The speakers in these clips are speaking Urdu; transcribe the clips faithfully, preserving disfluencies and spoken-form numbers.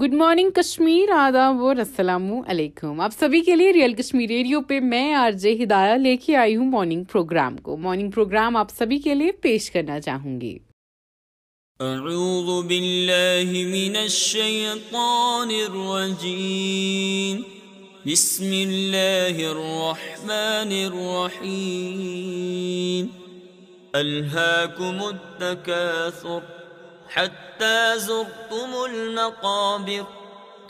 گڈ مارننگ کشمیر، آداب اور السلام علیکم. آپ سبھی کے لیے ریئل کشمیر ریڈیو پہ میں آر جے ہدایہ لے کے آئی ہوں مارننگ پروگرام کو. مارننگ پروگرام آپ سبھی کے لیے پیش کرنا چاہوں گی. اعوذ باللہ من الشیطان الرجیم، بسم اللہ الرحمن الرحیم. الہاکم التکاثر حتى زرتم المقابر،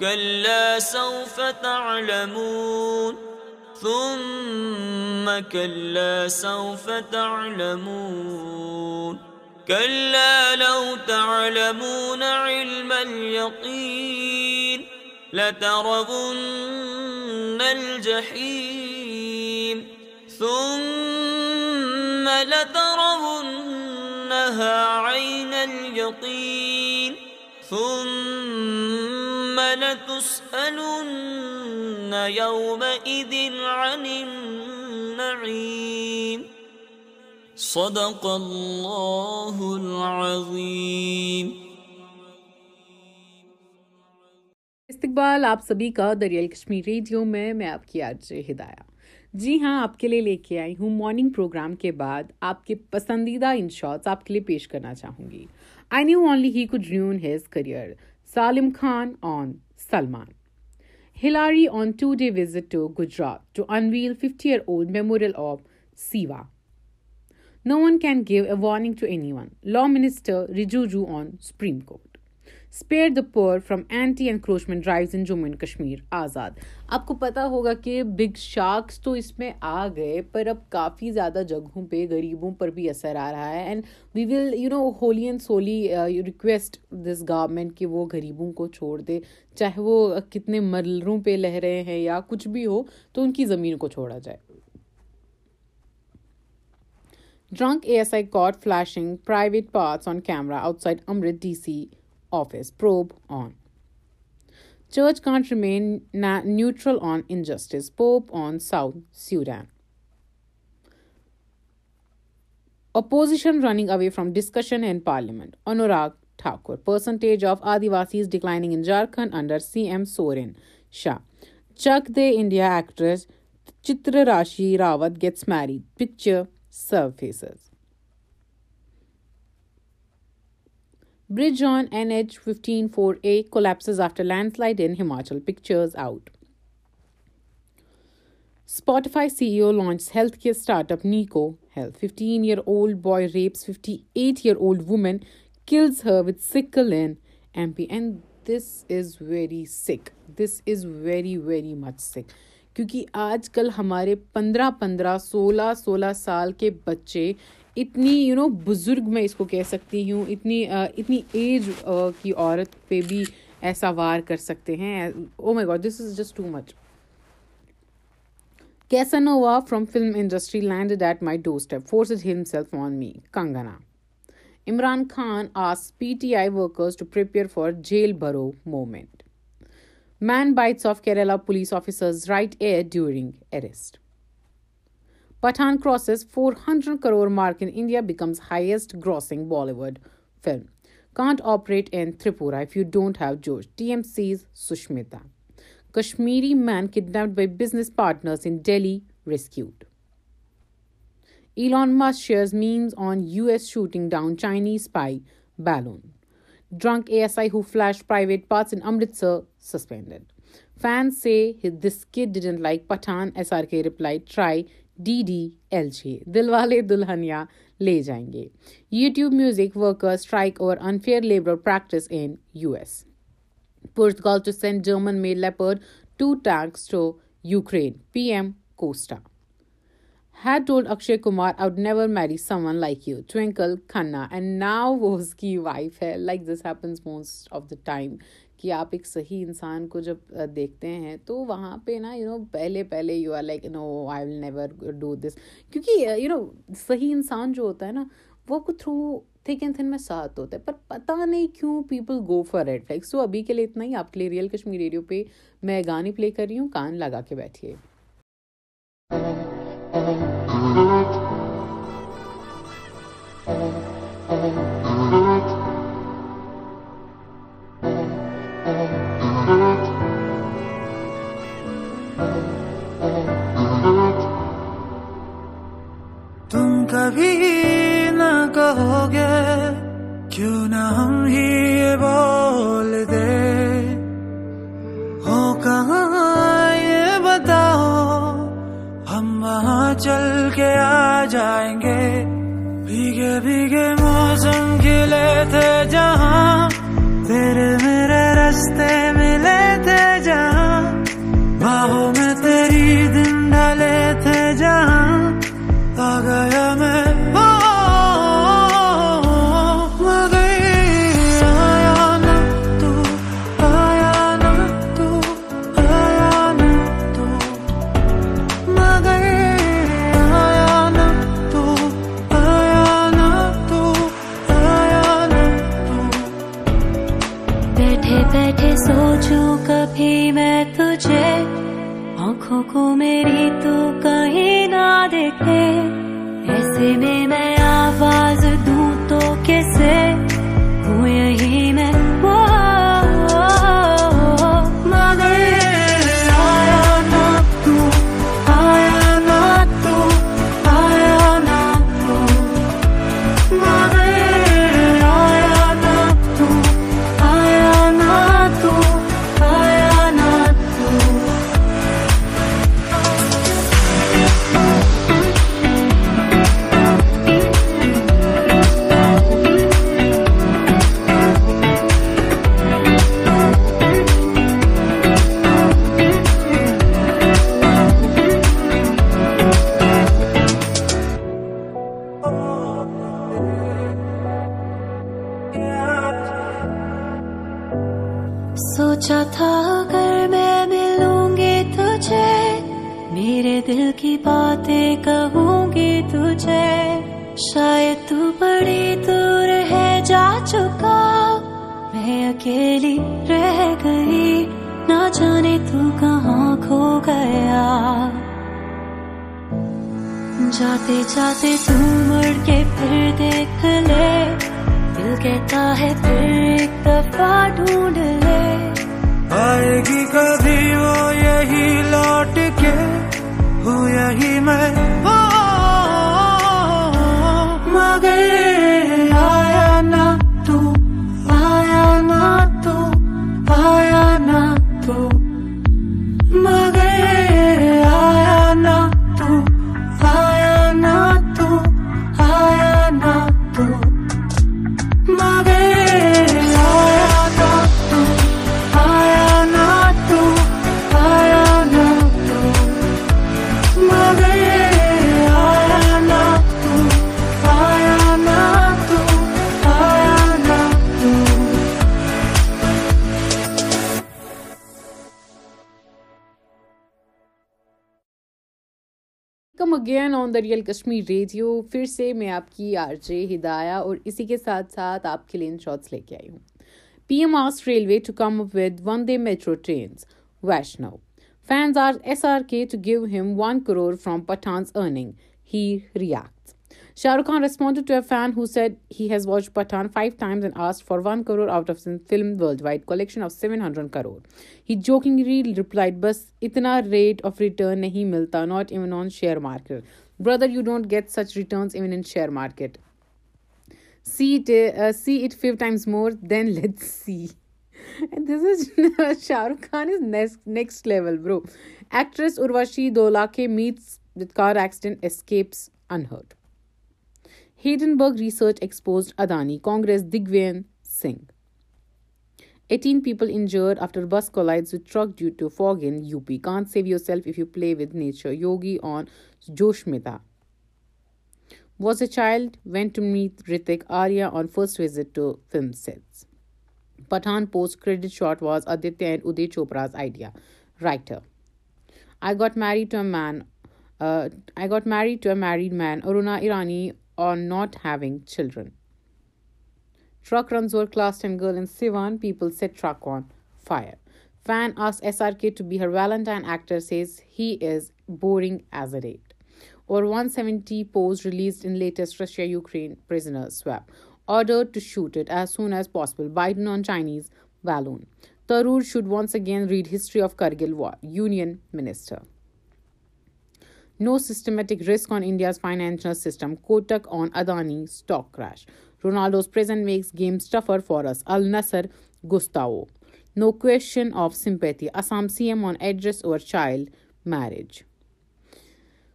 كلا سوف تعلمون ثم كلا سوف تعلمون، كلا لو تعلمون علم اليقين لترون الجحيم ثم لترون عَيْنَ الْيَقِينِ ثُمَّ لَتُسْأَلُنَّ يَوْمَئِذٍ عَنِ النَّعِيمِ. صدق اللہ العظیم. استقبال آپ سبھی کا در ریئل کشمیر ریڈیو میں. میں آپ کی آج ہدایہ. جی ہاں، آپ کے لیے لے کے آئی ہوں مارننگ پروگرام کے بعد آپ کے پسندیدہ ان شاٹس آپ کے لیے پیش کرنا چاہوں گی. I knew only he could ruin his career, Salim Khan on Salman, Hillary on today visit to Gujarat to unveil fifty year old memorial of سیوا، no one can give a warning to anyone, law minister Rijiju on supreme court, spare the poor from anti encroachment drives in Jammu and Kashmir Azad. آپ کو پتا ہوگا کہ بگ شارکس تو اس میں آ گئے، پر اب کافی زیادہ جگہوں پہ غریبوں پر بھی اثر آ رہا ہے. And we will you know wholly and solely request this government کہ وہ غریبوں کو چھوڑ دے، چاہے وہ کتنے مرلروں پہ لہ رہے ہیں یا کچھ بھی ہو، تو ان کی زمین کو چھوڑا جائے. Drunk A S I caught flashing private parts on camera outside Amritsar D C office, probe on. Church can't remain na- neutral on injustice, Pope on South Sudan. Opposition running away from discussion in Parliament, Anurag Thakur. Percentage of Adivasis declining in Jharkhand under C M Soren Shah. Chak De India actress Chitra Rashi Rawat gets married, picture surfaces. Bridge on N H fifteen four A collapses after landslide in Himachal, pictures out. Spotify C E O launches healthcare startup Nico Health. fifteen-year-old boy rapes fifty-eight-year-old woman, kills her with sickle in M P. And this is very sick. This is very, very much sick. کیونکہ آج کل ہمارے پندرہ پندرہ سولہ سولہ سال کے بچے اتنی یو نو بزرگ، میں اس کو کہہ سکتی ہوں، اتنی اتنی ایج کی عورت پہ بھی ایسا وار کر سکتے ہیں. Oh my God, this is just too much. Casanova from film industry landed at my doorstep, forced himself on me, Kangana. Imran Khan asks P T I workers to prepare for jail برو movement. Man bites off Kerala police officer's right ear during arrest. Pathaan crosses four hundred crore mark in India, becomes highest grossing Bollywood film. Can't operate in Tripura if you don't have Josh, T M C's Sushmita. Kashmiri man kidnapped by business partners in Delhi rescued. Elon Musk shares memes on U S shooting down Chinese spy balloon. Drunk A S I who flashed private parts in Amritsar suspended. Fans say this kid didn't like Pathaan. S R K replied, try D D L J. Dilwale Dulhania Le Jayenge. YouTube music workers strike over unfair labor practice in U S. Portugal to send German-made Leopard two tanks to Ukraine. P M Costa had told Akshay Kumar, I would never marry someone like you, Twinkle Khanna. And now وہ اس کی وائف ہے. Like this happens most of the time کہ آپ ایک صحیح انسان کو جب دیکھتے ہیں تو وہاں پہ نا یو نو پہلے پہلے you are like no I will never do this, کیونکہ یو نو صحیح انسان جو ہوتا ہے نا وہ کو تھرو تھک اینڈ تھن میں ساتھ ہوتا ہے، پر پتہ نہیں کیوں people go for red flags. تو ابھی کے لیے اتنا ہی. آپ کے لیے ریئل کشمیر ریڈیو پہ میں گانے پلے کر رہی ہوں، کان لگا کے بیٹھیے. Oh کیوں نہ ہم ہی یہ بول دے ہو کہاں یہ بتاؤ، ہم وہاں چل کے آ جائیں گے. بھیگے بھیگے موسم کھلے تھے جہاں، تیرے میرے رستے ملے تھے جہاں، باہوں میں تیری دن ڈالے تھے جہاں، آ گیا میں کبھی میں تجھے، آنکھوں کو میری تو کہیں نہ دیکھے، ایسے میں میں آواز دوں تو کیسے ہوں یہی میں. جاتے تو مڑ کے پھر دیکھ لے، دل کہتا ہے پھر ایک دفعہ ڈھونڈ لے. آئے گی کبھی وہ یہی لوٹ کے، ہوں یہی میں مگر آیا نہ تو، آیا نہ تو، آیا نہ تو. Again on the Real Kashmir Radio, پھر سے میں آپ کی آر جے ہدایہ اور اسی کے ساتھ ساتھ آپ کے لیے ان شارٹس لے کے آئی ہوں. P M ask railway to come up with one day metro trains. Vaishno fans ask S R K to give him one crore from Pathaan's earning. He reacts. Shah Rukh Khan responded to a fan who said he has watched Pathaan five times and asked for one crore out of his film worldwide collection of seven hundred crore. He jokingly replied بس اتنا ریٹ آف ریٹرن نہیں ملتا، not even in share market. Brother you don't get such returns even in share market. See it see it five times more than let's see. And this is Shah Rukh Khan is next, next level bro. Actress Urvashi Dolake meets with car accident, escapes unhurt. Hindenburg research exposed Adani. Congress Digvyan Singh. eighteen people injured after bus collides with truck due to fog in U P. Can't save yourself if you play with nature. Yogi on Josh Mehta. Was a child, went to meet Ritik Arya on first visit to film sets. Pathaan post credit shot was Aditya and Uday Chopra's idea. Writer. I got married to a man. Uh, I got married to a married man. Aruna Irani on not having children. Truck runs over class ten girl in Sivan. People set truck on fire. Fan asks S R K to be her Valentine. Actor says he is boring as a date. Over one hundred seventy pose released in latest Russia-Ukraine prisoner swap. Ordered to shoot it as soon as possible. Biden on Chinese balloon. Tharoor should once again read history of Kargil war. Union Minister. No systematic risk on India's financial system. Kotak on Adani stock crash. Ronaldo's presence makes games tougher for us. Al Nasser Gustavo. No question of sympathy. Assam C M on address over child marriage.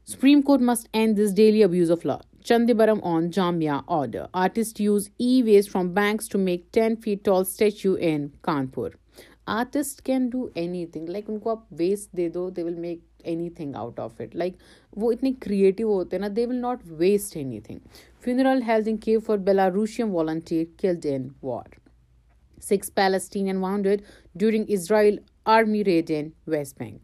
Supreme Court must end this daily abuse of law. Chidambaram on Jamia order. Artists use e-waste from banks to make ten feet tall statue in Kanpur. Artists can do anything. Like ان کو آپ waste they do, they will make anything out of it. Like وہ اتنے creative ہوتے ہیں نا, they will not waste anything. Funeral held in cave for Belarusian volunteer killed in war. Six Palestinian wounded during Israel army raid in West Bank.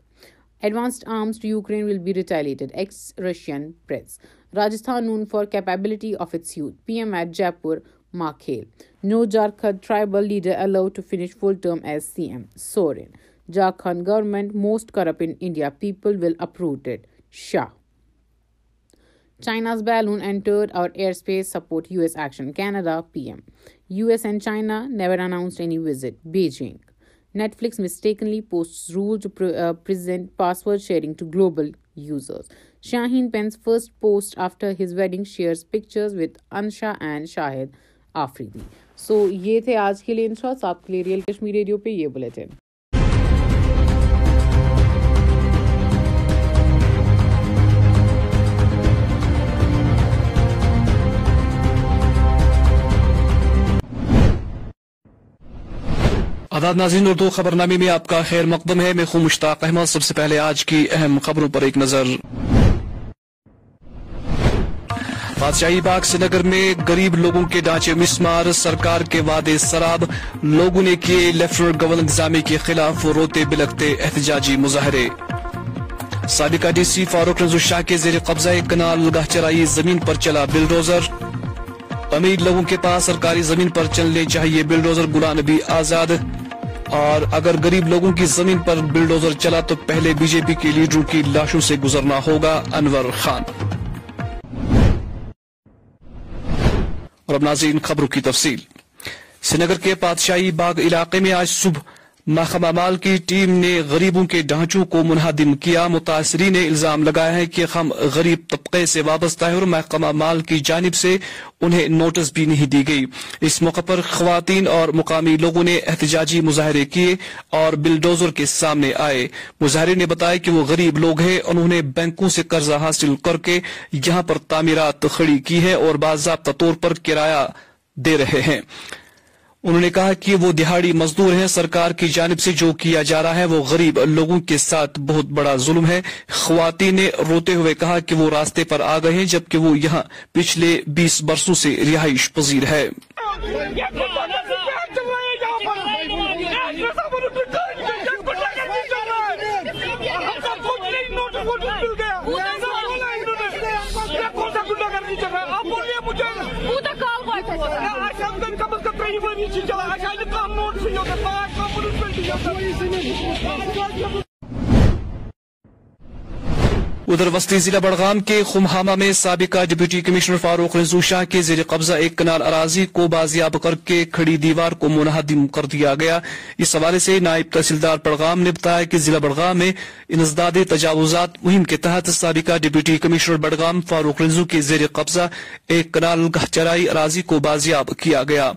Advanced arms to Ukraine will be retaliated, ex-Russian press. Rajasthan known for capability of its youth. P M at Jaipur, Makhel. No Jharkhand tribal leader allowed to finish full term as C M. Soren. Jharkhand government most corrupt in India. People will uproot it. Shah. China's balloon entered our airspace, support U S action. Canada, P M. U S and China never announced any visit. Beijing. Netflix mistakenly posts rule to pre- uh, present password sharing to global users. Shaheen Penn's first post after his wedding shares pictures with Ansha and Shahid Afridi. So, یہ تھے آج کے لیے ان شاء آپ کے لیے ریئل کشمیر ریڈیو پہ یہ بلیٹن. آداب ناظرین, اردو خبر نامے میں آپ کا خیر مقدم ہے. میں خوں مشتاق احمد. سب سے پہلے آج کی اہم خبروں پر ایک نظر. بادشاہی باغ سری نگر میں غریب لوگوں کے ڈھانچے مسمار, سرکار کے وعدے سراب. لوگوں نے کیے لیفٹیننٹ گورنر انتظامی کے خلاف روتے بلکتے احتجاجی مظاہرے. سابقہ ڈی سی فاروق رضا شاہ کے زیر قبضہ کنال گاہ چرائی زمین پر چلا بلڈوزر. امیر لوگوں کے پاس سرکاری زمین پر چلنے چاہیے بلڈوزر. غلام نبی آزاد. اور اگر غریب لوگوں کی زمین پر بلڈوزر چلا تو پہلے بی جے پی کے لیڈروں کی لاشوں سے گزرنا ہوگا, انور خان. اور اب ناظرین خبروں کی تفصیل. سری نگر کے پادشاہی باغ علاقے میں آج صبح محکمہ مال کی ٹیم نے غریبوں کے ڈھانچوں کو منہدم کیا. متاثرین نے الزام لگایا ہے کہ ہم غریب طبقے سے وابستہ ہے اور محکمہ مال کی جانب سے انہیں نوٹس بھی نہیں دی گئی. اس موقع پر خواتین اور مقامی لوگوں نے احتجاجی مظاہرے کیے اور بلڈوزر کے سامنے آئے. مظاہرے نے بتایا کہ وہ غریب لوگ ہیں, انہوں نے بینکوں سے قرضہ حاصل کر کے یہاں پر تعمیرات کھڑی کی ہے اور باضابطہ طور پر کرایہ دے رہے ہیں. انہوں نے کہا کہ وہ دہاڑی مزدور ہیں, سرکار کی جانب سے جو کیا جا رہا ہے وہ غریب لوگوں کے ساتھ بہت بڑا ظلم ہے. خواتین نے روتے ہوئے کہا کہ وہ راستے پر آ گئے ہیں جبکہ وہ یہاں پچھلے بیس برسوں سے رہائش پذیر ہے. ادھر وسطی ضلع بڑغام کے خمہامہ میں سابقہ ڈپٹی کمشنر فاروق رضا شاہ کے زیر قبضہ ایک کنال اراضی کو بازیاب کر کے کھڑی دیوار کو منہدم کر دیا گیا. اس حوالے سے نائب تحصیلدار بڑغام نے بتایا کہ ضلع بڑغام میں انسداد تجاوزات مہم کے تحت سابقہ ڈپٹی کمشنر بڑغام فاروق رضا کے زیر قبضہ ایک کنال گاہ چرائی اراضی کو بازیاب کیا گیا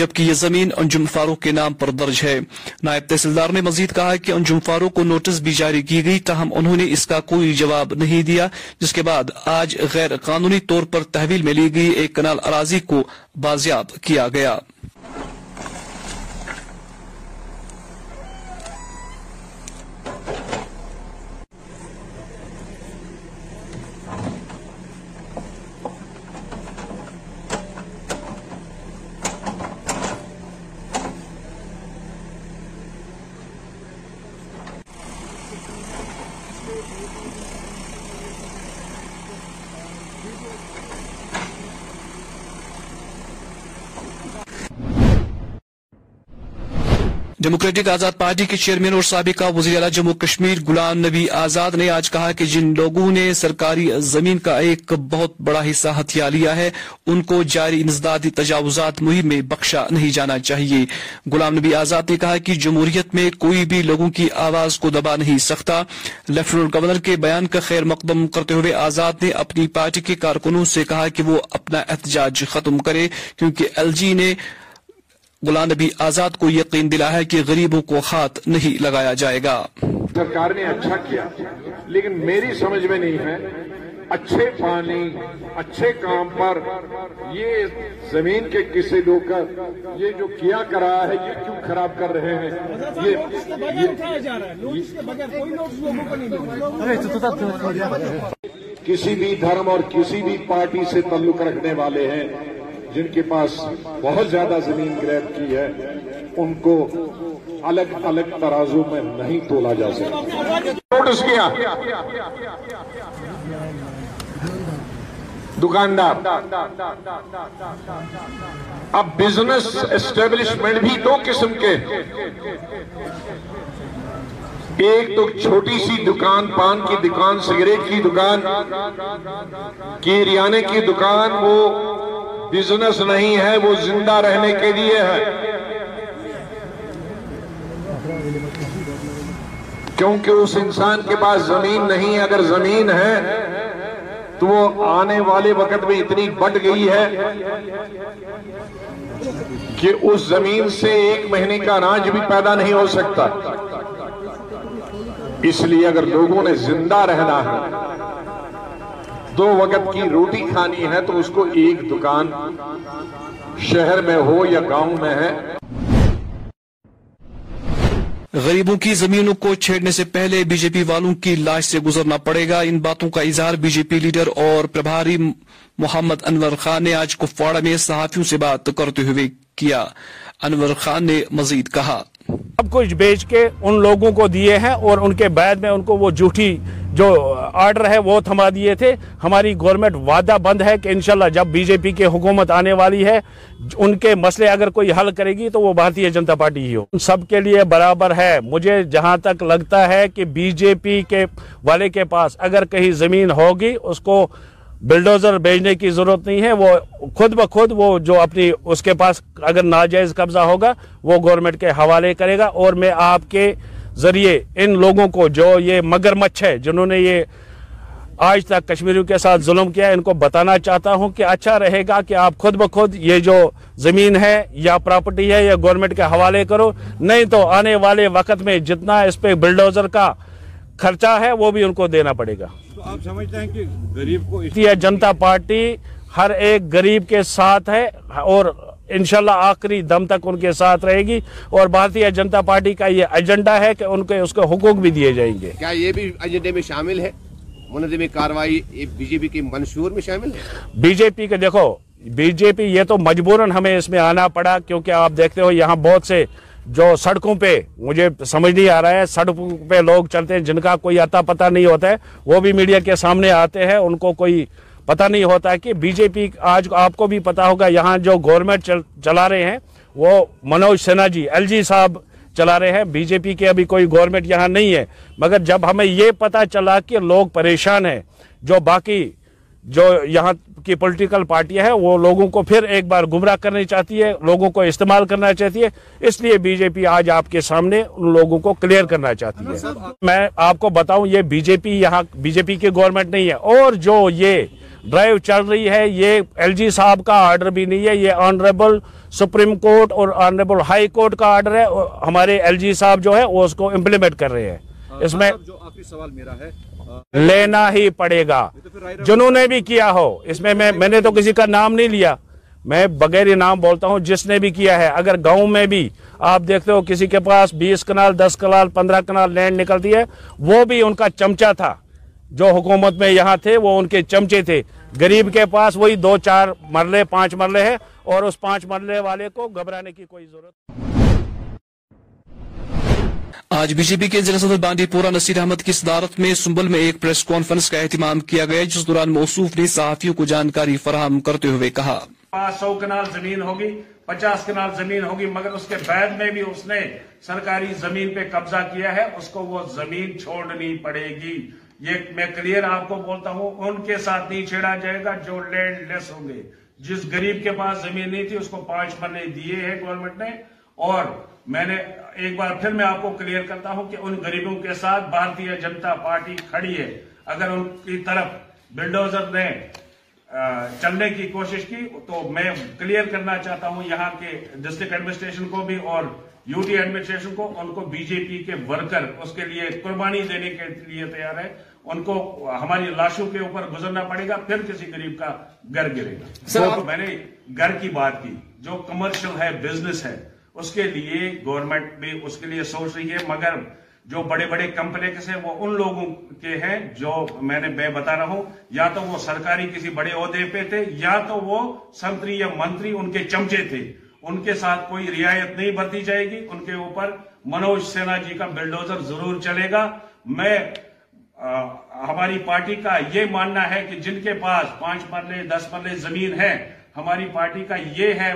جبکہ یہ زمین انجم فاروق کے نام پر درج ہے. نائب تحصیلدار نے مزید کہا کہ انجم فاروق کو نوٹس بھی جاری کی گئی تاہم انہوں نے اس کا کوئی جواب نہیں دیا, جس کے بعد آج غیر قانونی طور پر تحویل میں لی گئی ایک کنال اراضی کو بازیاب کیا گیا. ڈیموکریٹک آزاد پارٹی کے چیئرمین اور سابقہ وزیر اعلیٰ جموں کشمیر غلام نبی آزاد نے آج کہا کہ جن لوگوں نے سرکاری زمین کا ایک بہت بڑا حصہ ہتھیا لیا ہے ان کو جاری انسدادی تجاوزات مہم میں بخشا نہیں جانا چاہیے. غلام نبی آزاد نے کہا کہ جمہوریت میں کوئی بھی لوگوں کی آواز کو دبا نہیں سکتا. لیفٹیننٹ گورنر کے بیان کا خیر مقدم کرتے ہوئے آزاد نے اپنی پارٹی کے کارکنوں سے کہا کہ وہ اپنا احتجاج ختم کرے کیونکہ ایل جی نے غلام نبی آزاد کو یقین دلا ہے کہ غریبوں کو ہاتھ نہیں لگایا جائے گا. سرکار نے اچھا کیا لیکن میری سمجھ میں نہیں ہے اچھے پانی اچھے کام پر یہ زمین کے کسی لوگ کا یہ جو کیا کرا ہے یہ کیوں خراب کر رہے ہیں. کسی بھی دھرم اور کسی بھی پارٹی سے تعلق رکھنے والے ہیں جن کے پاس بہت زیادہ زمین گریب کی ہے ان کو الگ الگ ترازوں میں نہیں تولا جا سکتا. نوٹس کیا دکاندار اب بزنس اسٹیبلشمنٹ بھی دو قسم کے, ایک تو چھوٹی سی دکان پان کی دکان سگریٹ کی دکان کریانے کی دکان وہ بزنس نہیں ہے وہ زندہ رہنے کے لیے ہے کیونکہ اس انسان کے پاس زمین نہیں. اگر زمین ہے تو وہ آنے والے وقت میں اتنی بڑھ گئی ہے کہ اس زمین سے ایک مہینے کا اناج بھی پیدا نہیں ہو سکتا. اس لیے اگر لوگوں نے زندہ رہنا ہے دو وقت کی روٹی کھانی ہے تو اس کو ایک دکان شہر میں ہو یا گاؤں میں ہے. غریبوں کی زمینوں کو چھیڑنے سے پہلے بی جے پی والوں کی لاش سے گزرنا پڑے گا. ان باتوں کا اظہار بی جے پی لیڈر اور پربھاری محمد انور خان نے آج کپواڑہ میں صحافیوں سے بات کرتے ہوئے کیا. انور خان نے مزید کہا سب کچھ بیچ کے ان لوگوں کو دیے ہیں اور ان کے بعد میں ان کو وہ جھوٹی جو آرڈر ہے وہ تھما دیے تھے. ہماری گورنمنٹ وعدہ بند ہے کہ انشاءاللہ جب بی جے پی کی حکومت آنے والی ہے ان کے مسئلے اگر کوئی حل کرے گی تو وہ بھارتیہ جنتا پارٹی ہی ہو. سب کے لیے برابر ہے. مجھے جہاں تک لگتا ہے کہ بی جے پی کے والے کے پاس اگر کہیں زمین ہوگی اس کو بلڈوزر بھیجنے کی ضرورت نہیں ہے. وہ خود بخود وہ جو اپنی اس کے پاس اگر ناجائز قبضہ ہوگا وہ گورنمنٹ کے حوالے کرے گا. اور میں آپ کے ذریعے ان لوگوں کو جو یہ مگر مچھ ہے جنہوں نے یہ آج تک کشمیریوں کے ساتھ ظلم کیا ان کو بتانا چاہتا ہوں کہ اچھا رہے گا کہ آپ خود بخود یہ جو زمین ہے یا پراپرٹی ہے یا گورنمنٹ کے حوالے کرو, نہیں تو آنے والے وقت میں جتنا اس پہ بلڈوزر کا خرچہ ہے وہ بھی ان کو دینا پڑے گا. آپ سمجھتے ہیں کہ غریب کو یہ جنتا پارٹی ہر ایک غریب کے ساتھ ہے اور انشاءاللہ آخری دم تک ان کے ساتھ رہے گی. اور بھارتیہ جنتا پارٹی کا یہ ایجنڈا ہے کہ ان کے اس کے حقوق بھی دیے جائیں گے. کیا یہ بھی ایجنڈے میں شامل ہے منظم کاروائی بی جے پی کے منشور میں شامل ہے؟ بی جے پی کے دیکھو بی جے پی یہ تو مجبوراً ہمیں اس میں آنا پڑا کیونکہ آپ دیکھتے ہو یہاں بہت سے جو سڑکوں پہ مجھے سمجھ نہیں آ رہا ہے سڑکوں پہ لوگ چلتے ہیں جن کا کوئی اتا پتہ نہیں ہوتا ہے وہ بھی میڈیا کے سامنے آتے ہیں. ان کو کوئی پتہ نہیں ہوتا کہ بی جے پی آج آپ کو بھی پتہ ہوگا یہاں جو گورنمنٹ چلا رہے ہیں وہ منوج سنہا جی ایل جی صاحب چلا رہے ہیں. بی جے پی کے ابھی کوئی گورنمنٹ یہاں نہیں ہے. مگر جب ہمیں یہ پتہ چلا کہ لوگ پریشان ہیں جو باقی جو یہاں کی پولیٹیکل پارٹیاں ہیں وہ لوگوں کو پھر ایک بار گمراہ کرنا چاہتی ہے, لوگوں کو استعمال کرنا چاہتی ہے, اس لیے بی جے پی آج آپ کے سامنے ان لوگوں کو کلیئر کرنا چاہتی ہے. میں آپ کو بتاؤں یہ بی جے پی یہاں بی جے پی کی گورنمنٹ نہیں ہے اور جو یہ ڈرائیو چل رہی ہے یہ ایل جی صاحب کا آرڈر بھی نہیں ہے, یہ آنریبل سپریم کورٹ اور آنریبل ہائی کورٹ کا آرڈر ہے. ہمارے ایل جی صاحب جو ہے وہ اس کو امپلیمنٹ کر رہے ہیں. اس میں جو آخری سوال میرا ہے لینا ہی پڑے گا جنہوں نے بھی کیا ہو. اس میں میں نے تو کسی کا نام نہیں لیا, میں بغیر نام بولتا ہوں جس نے بھی کیا ہے. اگر گاؤں میں بھی آپ دیکھتے ہو کسی کے پاس بیس کنال دس کنال پندرہ کنال لینڈ نکلتی ہے وہ بھی ان کا چمچہ تھا جو حکومت میں یہاں تھے وہ ان کے چمچے تھے. غریب کے پاس وہی دو چار مرلے پانچ مرلے ہیں اور اس پانچ مرلے والے کو گھبرانے کی کوئی ضرورت. آج بی جے پی کے ضلع صدر باندی پورہ نصیر احمد کی صدارت میں سنبل میں ایک پریس کانفرنس کا اہتمام کیا گیا جس دوران موصوف نے صحافیوں کو جانکاری فراہم کرتے ہوئے کہا پانچ سو کنال زمین ہوگی پچاس کنال زمین ہوگی مگر اس کے بعد میں بھی اس نے سرکاری زمین پہ قبضہ کیا ہے اس کو وہ زمین چھوڑنی پڑے گی. یہ میں کلیئر آپ کو بولتا ہوں, ان کے ساتھ نہیں چھیڑا جائے گا جو لینڈ لیس ہوں گے. جس غریب کے پاس زمین نہیں تھی اس کو پانچ مرنے دیے ہیں گورنمنٹ نے. اور میں نے ایک بار پھر میں آپ کو کلیئر کرتا ہوں کہ ان غریبوں کے ساتھ بھارتیہ جنتا پارٹی کھڑی ہے. اگر ان کی طرف بلڈوزر نے چلنے کی کوشش کی تو میں کلیئر کرنا چاہتا ہوں یہاں کے ڈسٹرکٹ ایڈمنسٹریشن کو بھی اور یو ٹی ایڈمنسٹریشن کو, ان کو بی جے پی کے ورکر اس کے لیے قربانی دینے کے لیے تیار ہے. ان کو ہماری لاشوں کے اوپر گزرنا پڑے گا, پھر کسی غریب کا گھر گرے گا. میں نے گھر کی بات کی, جو کمرشل ہے بزنس ہے اس کے لیے گورنمنٹ بھی اس کے لیے سوچ رہی ہے, مگر جو بڑے بڑے کمپلیکس ہیں وہ ان لوگوں کے ہیں جو میں نے میں بتا رہا ہوں, یا تو وہ سرکاری کسی بڑے عہدے پہ تھے یا تو وہ سنتری یا منتری ان کے چمچے تھے. ان کے ساتھ کوئی رعایت نہیں برتی جائے گی. ان کے اوپر منوج سنہا جی کا بلڈوزر ضرور چلے گا. میں آ, ہماری پارٹی کا یہ ماننا ہے کہ جن کے پاس پانچ مرلے دس مرلے زمین ہے, ہماری پارٹی کا یہ ہے,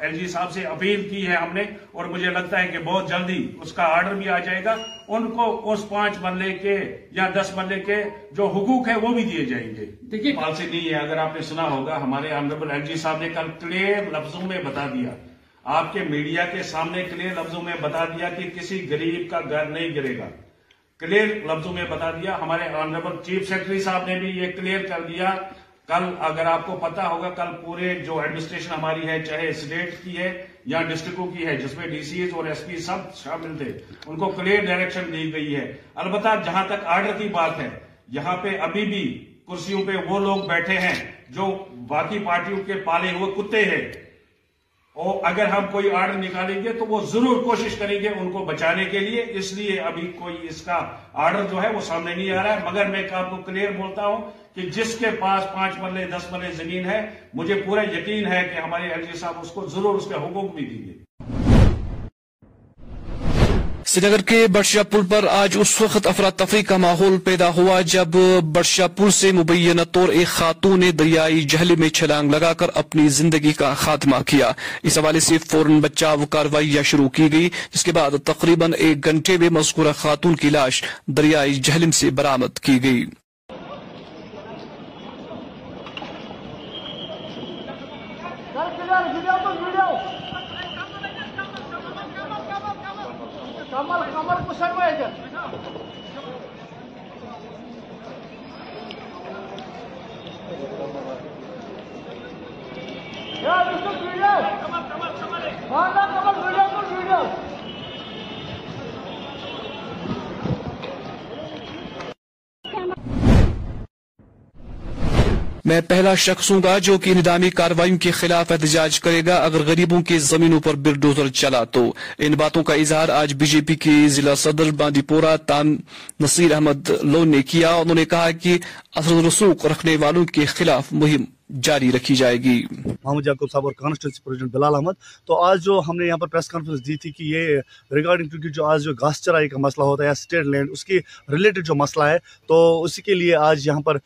ایل جی صاحب سے اپیل کی ہے ہم نے اور مجھے لگتا ہے کہ بہت جلدی اس کا آرڈر بھی آ جائے گا. ان کو اس پانچ مرلے کے یا دس مرلے کے جو حقوق ہیں وہ بھی دیے جائیں گے. دیکھیے پالسی نہیں ہے. اگر آپ نے سنا ہوگا ہمارے آنریبل ایل جی صاحب نے کل کلیئر لفظوں میں بتا دیا, آپ کے میڈیا کے سامنے کلیئر لفظوں میں بتا دیا کہ کسی غریب کا گھر نہیں گرے گا. کلیئر لفظوں میں بتا دیا. ہمارے آنریبل چیف سیکرٹری صاحب نے بھی یہ کلیئر کر دیا کل. اگر آپ کو پتا ہوگا کل پورے جو ایڈمنسٹریشن ہماری ہے, چاہے اسٹیٹ کی ہے یا ڈسٹرکٹوں کی ہے, جس میں ڈی سی ایز اور ایس پی سب شامل تھے, ان کو کلیئر ڈائریکشن دی گئی ہے. البتہ جہاں تک آرڈر کی بات ہے, یہاں پہ ابھی بھی کرسیوں پہ وہ لوگ بیٹھے ہیں جو باقی پارٹیوں کے پالے ہوئے کتے ہیں, اور اگر ہم کوئی آرڈر نکالیں گے تو وہ ضرور کوشش کریں گے ان کو بچانے کے لیے. اس لیے ابھی کوئی اس کا آرڈر جو ہے وہ سامنے نہیں آ رہا ہے. مگر میں آپ کو کلیئر بولتا ہوں کہ جس کے پاس پانچ مرلے دس مرلے زمین ہے, مجھے پورا یقین ہے کہ ہمارے ایل جی صاحب اس کو ضرور اس کے حقوق بھی دیں گے. سرینگر کے بڑشاہ پل پر آج اس وقت افراتفری کا ماحول پیدا ہوا جب بڑشاہ پل سے مبینہ طور ایک خاتون نے دریائی جہل میں چھلانگ لگا کر اپنی زندگی کا خاتمہ کیا. اس حوالے سے فوراً بچاؤ کارروائیاں شروع کی گئی, جس کے بعد تقریباً ایک گھنٹے میں مذکورہ خاتون کی لاش دریائی جہلم سے برآمد کی گئی. میں پہلا شخص ہوں گا جو کہ انہدامی کاروائیوں کے خلاف احتجاج کرے گا اگر غریبوں کی زمینوں پر بلڈوزر چلا تو. ان باتوں کا اظہار آج بی جے پی کے ضلع صدر باندی پورہ تان نصیر احمد لون نے کیا. انہوں نے کہا کہ اثر رسوخ رکھنے والوں کے خلاف مہم جاری رکھی جائے گی. محمد یعقوب صاحب اور کانسٹیٹوینسی پریزیڈنٹ بلال احمد, تو آج جو ہم نے یہاں پر پریس کانفرنس دی تھی کہ یہ ریگارڈنگ کیونکہ جو آج جو گھاس چرائی کا مسئلہ ہوتا ہے یا اسٹیٹ لینڈ اس کی ریلیٹڈ جو مسئلہ ہے, تو اسی کے لیے آج یہاں پر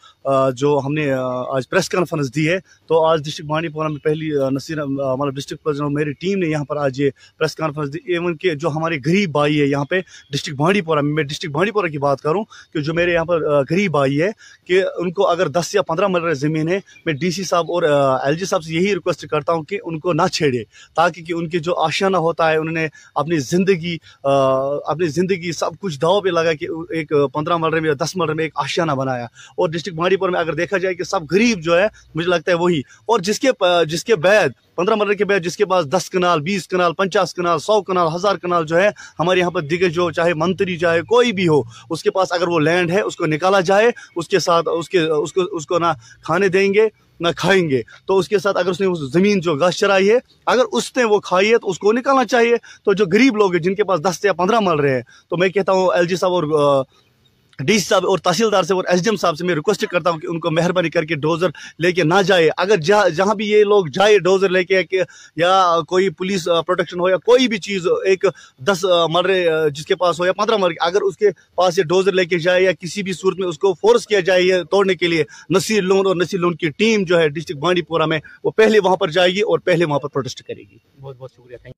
جو ہم نے آج پریس کانفرنس دی ہے. تو آج ڈسٹرکٹ بانڈی پورہ میں پہلی نصیر ہمارا ڈسٹرکٹ پریزیڈنٹ اور میری ٹیم نے یہاں پر آج یہ پریس کانفرنس دی. ایون کہ جو ہمارے غریب بھائی ہے یہاں پہ ڈسٹرکٹ بانڈی پورہ میں, میں ڈسٹرکٹ بانڈی پورہ کی بات کروں کہ جو میرے یہاں پر غریب بھائی ہے کہ ان کو اگر دس یا پندرہ مرلے زمین ہے, میں ڈی سی صاحب اور ایل جی صاحب سے یہی ریکویسٹ کرتا ہوں کہ ان کو نہ چھیڑے, تاکہ کہ ان کے جو آشیانہ ہوتا ہے انہوں نے اپنی زندگی اپنی زندگی سب کچھ داؤ پہ لگا کہ ایک پندرہ مرلے میں دس مرلے میں ایک آشیانہ بنایا. اور ڈسٹرکٹ بانڈی پور میں اگر دیکھا جائے کہ سب غریب جو ہے مجھے لگتا ہے وہی, اور جس کے جس کے بعد پندرہ مرلے کے بعد جس کے پاس دس کنال بیس کنال پچاس کنال سو کنال ہزار کنال جو ہے ہمارے یہاں پر دیگر جو چاہے منتری چاہے کوئی بھی ہو, اس کے پاس اگر وہ لینڈ ہے اس کو نکالا جائے. اس کے ساتھ اس کے اس کو اس کو نہ کھانے دیں گے نہ کھائیں گے. تو اس کے ساتھ اگر اس نے زمین جو گھاس چرائی ہے اگر اس نے وہ کھائی ہے تو اس کو نکالنا چاہیے. تو جو غریب لوگ ہیں جن کے پاس دس یا پندرہ مرلے ہیں, تو میں کہتا ہوں ایل جی صاحب اور ڈی سی صاحب اور تحصیلدار سے اور ایس ڈی ایم صاحب سے میں ریکویسٹ کرتا ہوں کہ ان کو مہربانی کر کے ڈوزر لے کے نہ جائے. اگر جہاں جہاں بھی یہ لوگ جائے ڈوزر لے کے کہ یا کوئی پولیس پروٹیکشن ہو یا کوئی بھی چیز, ایک دس مرے جس کے پاس ہو یا پندرہ مرے, اگر اس کے پاس یہ ڈوزر لے کے جائے یا کسی بھی صورت میں اس کو فورس کیا جائے یہ توڑنے کے لیے, نصیر لون اور نصیر لون کی ٹیم جو ہے ڈسٹرکٹ بانڈی پورہ میں وہ پہلے وہاں پر جائے گی اور پہلے وہاں پر پروٹیسٹ کرے گی. بہت بہت شکریہ.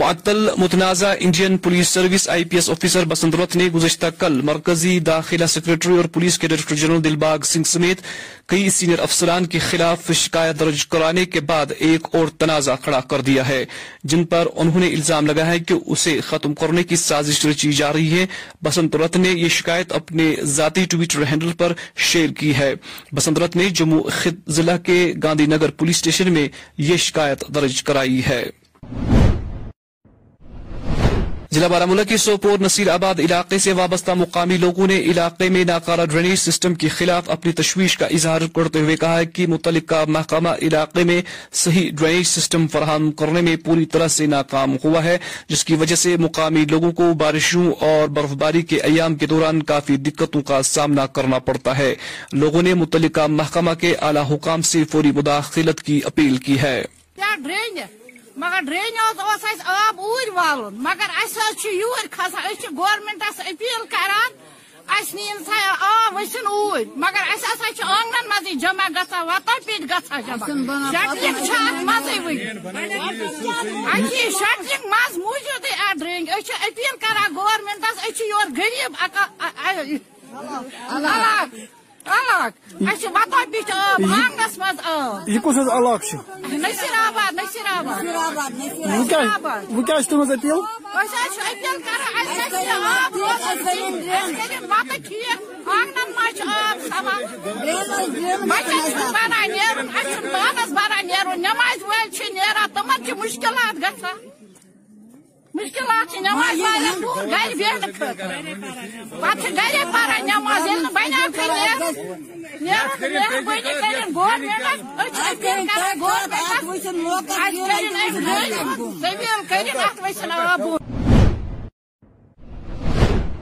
معطل متنازع Indian police service I P S officer Basant Rath نے گزشتہ کل مرکزی داخلہ سیکرٹری اور پولیس کے ڈائریکٹر جنرل دلباغ سنگھ سمیت کئی سینئر افسران کے خلاف شکایت درج کرانے کے بعد ایک اور تنازع کھڑا کر دیا ہے، جن پر انہوں نے الزام لگایا ہے کہ اسے ختم کرنے کی سازش رچی جا رہی ہے۔ بسنت رتھ نے یہ شکایت اپنے ذاتی ٹویٹر ہینڈل پر شیئر کی ہے۔ بسنت رتھ نے جموں ضلع کے گاندھی نگر پولیس اسٹیشن میں یہ شکایت درج کرائی ہے۔ ضلع بارامولہ کے سوپور نصیر آباد علاقے سے وابستہ مقامی لوگوں نے علاقے میں ناکارہ ڈرینیج سسٹم کے خلاف اپنی تشویش کا اظہار کرتے ہوئے کہا ہے کہ متعلقہ محکمہ علاقے میں صحیح ڈرینیج سسٹم فراہم کرنے میں پوری طرح سے ناکام ہوا ہے، جس کی وجہ سے مقامی لوگوں کو بارشوں اور برف باری کے ایام کے دوران کافی دقتوں کا سامنا کرنا پڑتا ہے۔ لوگوں نے متعلقہ محکمہ کے اعلی حکام سے فوری مداخلت کی اپیل کی ہے۔ مگر ڈرین آب اوور والن، مگر یور کھسان گورمنٹس اپیل کران آب ورسن اوور، مگر آنگن مزے جمع گا وتن پیٹ گا جمع شٹلنگ مزے وی شٹلنگ مز موجود ڈرین اپیل کران گورمنٹس یور غریب نماز ویل چھ نیران تمن چھ مشکلات گژھان مشکلات نماز والن دور گھر بیٹھنے پتہ گھر پارا نماز بنایا۔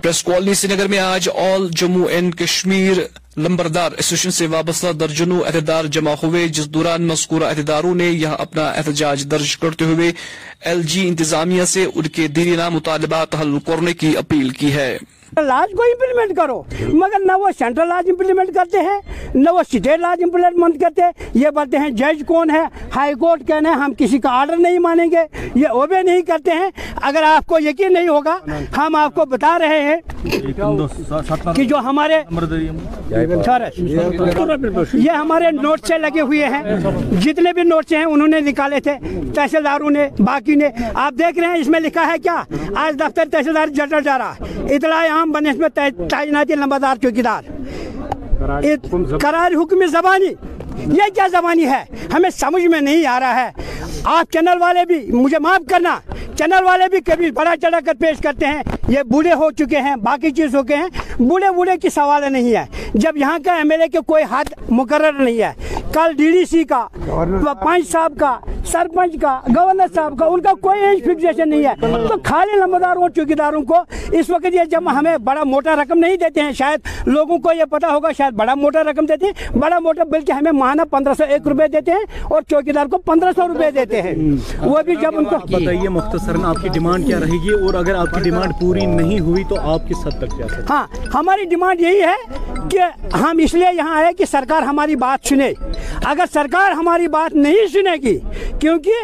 پریس کالونی سرینگر میں آج all Jammu and Kashmir لمبردار association سے وابستہ درجنوں عہدیدار جمع ہوئے، جس دوران مذکورہ عہدیداروں نے یہاں اپنا احتجاج درج کرتے ہوئے ایل جی انتظامیہ سے ان کے دیرینہ مطالبات حل کرنے کی اپیل کی ہے۔ لاج کو امپلیمنٹ کرو، مگر نہ وہ سینٹرل لاج امپلیمنٹ کرتے ہیں نہ وہ اسٹیٹ لاج امپلیمنٹ کرتے ہیں۔ یہ بولتے ہیں جج کون ہے، ہائی کورٹ کہنا ہے ہم کسی کا آرڈر نہیں مانیں گے، یہ اوبے نہیں کرتے ہیں۔ اگر آپ کو یقین نہیں ہوگا ہم آپ کو بتا رہے ہیں کہ جو ہمارے یہ ہمارے نوٹ سے لگے ہوئے ہیں، جتنے بھی نوٹ سے ہیں انہوں نے نکالے تھے تحصیلداروں نے باقی نے، آپ دیکھ رہے ہیں اس میں لکھا ہے کیا، آج دفتر تحصیلدار جنرل جا رہا اطلاع بنے اس میں تعیناتی لمبادار کے کردار قرار حکم زبانی، یہ کیا زبانی ہے ہمیں سمجھ میں نہیں آ رہا ہے۔ آپ چینل والے بھی مجھے معاف کرنا، چینل والے بھی کبھی بڑا چڑھا کر پیش کرتے ہیں، یہ بوڑھے ہو چکے ہیں باقی چیز ہو گئے ہیں، بوڑھے بوڑھے کی سوال نہیں ہے جب یہاں کا ایم ایل اے کے کوئی حد مقرر نہیں ہے۔ کل ڈی ڈی سی کا، پنچ صاحب کا، سرپنچ کا، گورنر صاحب کا، ان کا کوئی ایج فکسیشن نہیں ہے، تو خالی لمبداروں اور چوکیداروں کو اس وقت یہ جب ہمیں بڑا موٹا رقم نہیں دیتے ہیں، شاید لوگوں کو یہ پتا ہوگا شاید بڑا موٹا رقم دیتے ہیں، بڑا موٹا بلکہ ہمیں ماہانہ پندرہ سو ایک روپے دیتے ہیں اور چوکیدار کو پندرہ سو روپے دیتے ہیں۔ وہ بھی جب ان کو بتائیے مختصراً آپ کی ڈیمانڈ کیا رہے گی، اور اگر آپ کی ڈیمانڈ پوری نہیں ہوئی تو آپ کس حد تک جا سکتے ہیں؟ ہاں ہماری ڈیمانڈ یہی ہے کہ ہم اس لیے یہاں آئے کہ سرکار ہماری بات سنے، اگر سرکار ہماری بات نہیں سنے گی، کیونکہ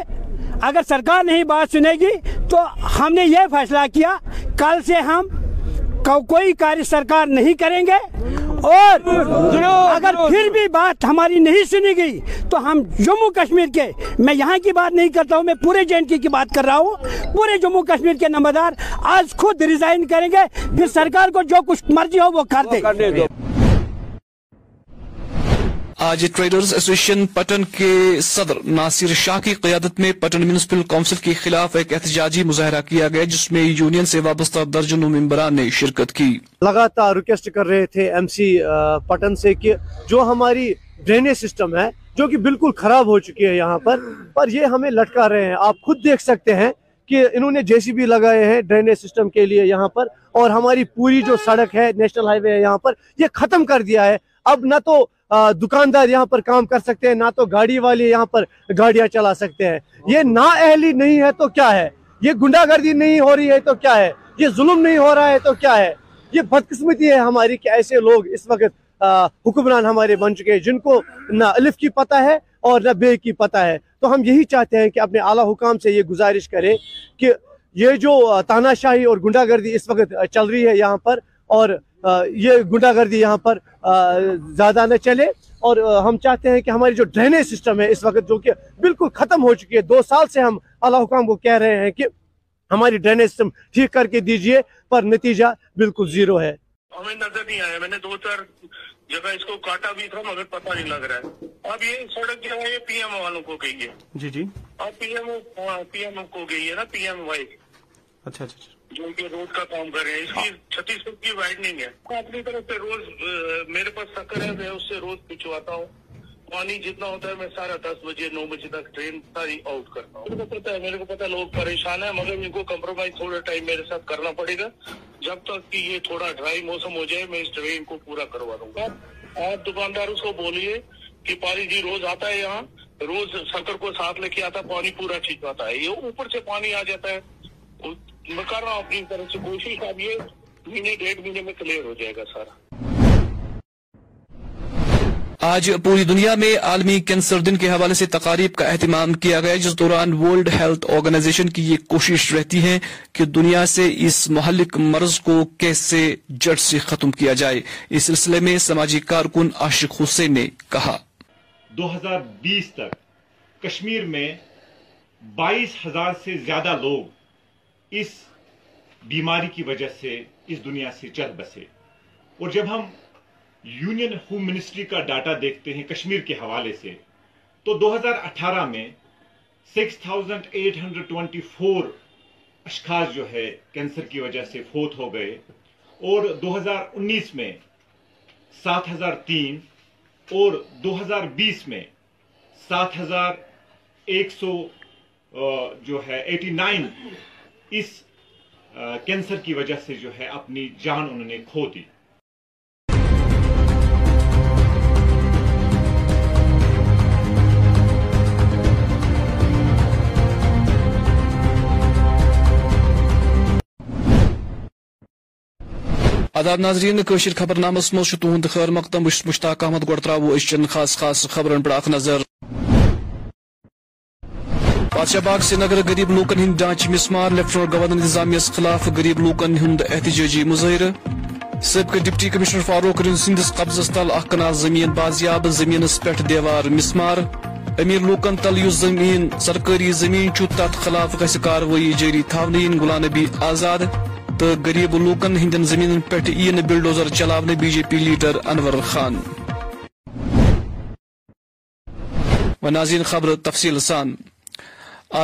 اگر سرکار نہیں بات سنے گی تو ہم نے یہ فیصلہ کیا کل سے ہم کوئی کاریہ سرکار نہیں کریں گے، اور اگر پھر بھی بات ہماری نہیں سنی گئی تو ہم جموں کشمیر کے، میں یہاں کی بات نہیں کرتا ہوں، میں پورے جے اینڈ کے کی بات کر رہا ہوں، پورے جموں کشمیر کے نمبردار آج خود ریزائن کریں گے، پھر سرکار کو جو کچھ مرضی ہو وہ کر دیں گے۔ آج ٹریڈرز ایسوسیشن پٹن کے صدر ناصر شاہ کی قیادت میں پٹن میونسپل کونسل کے خلاف ایک احتجاجی مظاہرہ کیا گیا، جس میں یونین سے وابستہ درجنوں ممبران نے شرکت کی۔ لگاتار ریکویسٹ کر رہے تھے ایم سی پٹن سے کہ جو ہماری ڈرینیج سسٹم ہے جو کہ بالکل خراب ہو چکی ہے یہاں پر پر یہ ہمیں لٹکا رہے ہیں۔ آپ خود دیکھ سکتے ہیں کہ انہوں نے جے سی بی لگائے ہیں ڈرینیج سسٹم کے لیے یہاں پر، اور ہماری پوری جو سڑک ہے نیشنل ہائی وے ہے یہاں پر یہ ختم کر دیا ہے۔ اب نہ تو دکاندار یہاں پر کام کر سکتے ہیں، نہ تو گاڑی والے یہاں پر گاڑیاں چلا سکتے ہیں۔ یہ نااہلی نہیں ہے تو کیا ہے، یہ گنڈا گردی نہیں ہو رہی ہے تو کیا ہے، یہ ظلم نہیں ہو رہا ہے تو کیا ہے۔ یہ بدقسمتی ہے ہماری کہ ایسے لوگ اس وقت حکمران ہمارے بن چکے ہیں جن کو نہ الف کی پتہ ہے اور نہ بے کی پتہ ہے. تو ہم یہی چاہتے ہیں کہ اپنے اعلیٰ حکام سے یہ گزارش کریں کہ یہ جو تانا شاہی اور گنڈا گردی اس وقت چل رہی ہے یہاں پر, اور یہ گنڈا گردی یہاں پر زیادہ نہ چلے. اور ہم چاہتے ہیں کہ ہماری جو ڈرینیج سسٹم ہے اس وقت, جو کہ بالکل ختم ہو چکی ہے, دو سال سے ہم اعلیٰ حکام کو کہہ رہے ہیں کہ ہماری ڈرینیج سسٹم ٹھیک کر کے دیجئے, پر نتیجہ بالکل زیرو ہے. ہمیں نظر نہیں آیا, میں نے دو چار جگہ اس کو کاٹا بھی تھا مگر پتہ نہیں لگ رہا ہے. اب یہ سڑک جو ہے یہ پی ایم او والوں کو گئی ہے. جی جی, اب P M O P M O کو گئی ہے نا, پی ایم وائی. اچھا اچھا, جو کہ روڈ کا کام کر رہے ہیں, اس کی چھتیس فٹ کی وائڈنگ ہے. اپنی طرف سے روز میرے پاس سکر ہے, میں اس سے روز پچھواتا ہوں. پانی جتنا ہوتا ہے میں سارا دس بجے نو بجے تک ٹرین ساری آؤٹ کرتا ہوں. میرے کو پتا ہے میرے کو پتا ہے لوگ پریشان ہیں, مگر ان کو کمپرومائز تھوڑا ٹائم میرے ساتھ کرنا پڑے گا. جب تک کہ یہ تھوڑا ڈرائی موسم ہو جائے میں اس ٹرین کو پورا کروا دوں گا. آپ دکاندار اس کو بولیے کہ پانی جی روز آتا ہے یہاں, روز سکر کو ساتھ لے کے آتا, پانی پورا چھینچواتا ہے. یہ اوپر سے پانی آ جاتا ہے. میں کر رہا ہوں اپنی طرف سے کوشش, اب یہ مہینے ڈیڑھ مہینے میں کلیئر ہو جائے گا سارا. آج پوری دنیا میں عالمی کینسر دن کے حوالے سے تقاریب کا اہتمام کیا گیا, جس دوران ورلڈ ہیلتھ آرگنائزیشن کی یہ کوشش رہتی ہے کہ دنیا سے اس مہلک مرض کو کیسے جڑ سے ختم کیا جائے. اس سلسلے میں سماجی کارکن عاشق حسین نے کہا, دو ہزار بیس تک کشمیر میں بائیس ہزار سے زیادہ لوگ اس بیماری کی وجہ سے اس دنیا سے چل بسے. اور جب ہم یونین ہوم منسٹری کا ڈاٹا دیکھتے ہیں کشمیر کے حوالے سے, تو دو ہزار اٹھارہ میں six thousand eight hundred twenty four اشخاص جو ہے کینسر کی وجہ سے فوت ہو گئے, اور دو ہزار انیس میں سات ہزار تین اور دو ہزار بیس میں سات ہزار ایک سو جو ہے ایٹی نائن اس کینسر کی وجہ سے جو ہے اپنی جان انہوں نے کھو دی. آداب ناظرین, کشمیر خبر نامس مز تہد خیر مقدم, بش مشتاق احمد. گو ترو چن خاص خاص خبرن پہ اخ نظر. بادشاہ باغ سری نگر غریب لوکن ہند ڈانچ مسمار, لیفٹنٹ گورنر انتظامیہ خلاف غریب لوکن ہند احتجاجی مظاہرہ. سابقہ ڈپٹی کمشنر فاروق رضا سندس قبضس تل اخ کنال زمین بازیاب, زمینس پہ دیوار مسمار. امیر لوکن تل یس زمین سرکاری زمین چھ تت خلاف گھس کاروی جاری تھونی. غلام نبی آزاد تو غریب لوکن ہندین زمین پہ ای بلڈوزر چلانے B J P leader Anwar Khan. و ناظرین خبر تفصیل سان.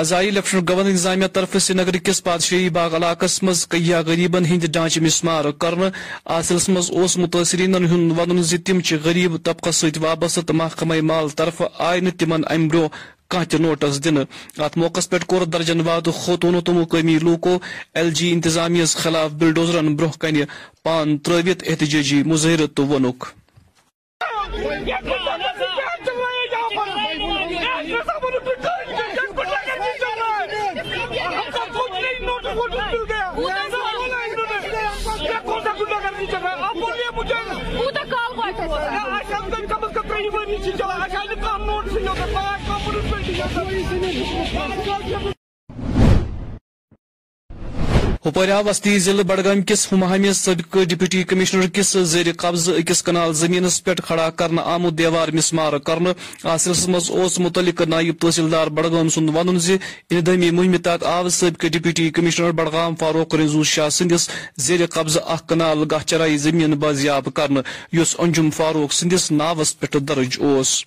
آزائی لیفٹنٹ گورنر انتظامیہ طرف سری نگر کس پادشاہی باغ علاقس مز کیا غریبن ہند ڈانچہ مسمار کرنے. آسلس مز اوس متاثرین ہند ون زِ تم چھ غریب طبقہ سۭتۍ وابستہ, محکمہ مال طرف آئی نہ تمن امہ برونٛہہ کانٛہہ تہِ نوٹس دنہٕ. اتھ موقعس پٮ۪ٹھ کوٚر درجن واد خوتوٗنو تمو قٲمی لوٗکو ایل جی انتظامیہس خلاف بلڈوزرن برونٛہہ کنہِ پان ترٲوِتھ احتجاجی مظٲہرٕ تہٕ ووٚنُکھ, ہپوریا وسطی ضلع بڈگام کس ہمامی سابقہ ڈپٹی کمشنر کس زیر قبض اکس کنال زمینس پہ کھڑا کرنے آمد دیوار مسمار کرنے. اتھ سلسلس مز اوس متعلق نائب تحصیلدار بڈگام سند ون زِ اندٲمی مہمہِ تحت آو سابقہ ڈپٹی کمشنر بڈگام فاروق رضا شاہ سندس زیر قبض اخ کنال گاہ چرائی زمین بازیاب کرنے, یس انجم فاروق سندس ناوس پہ درج اوس.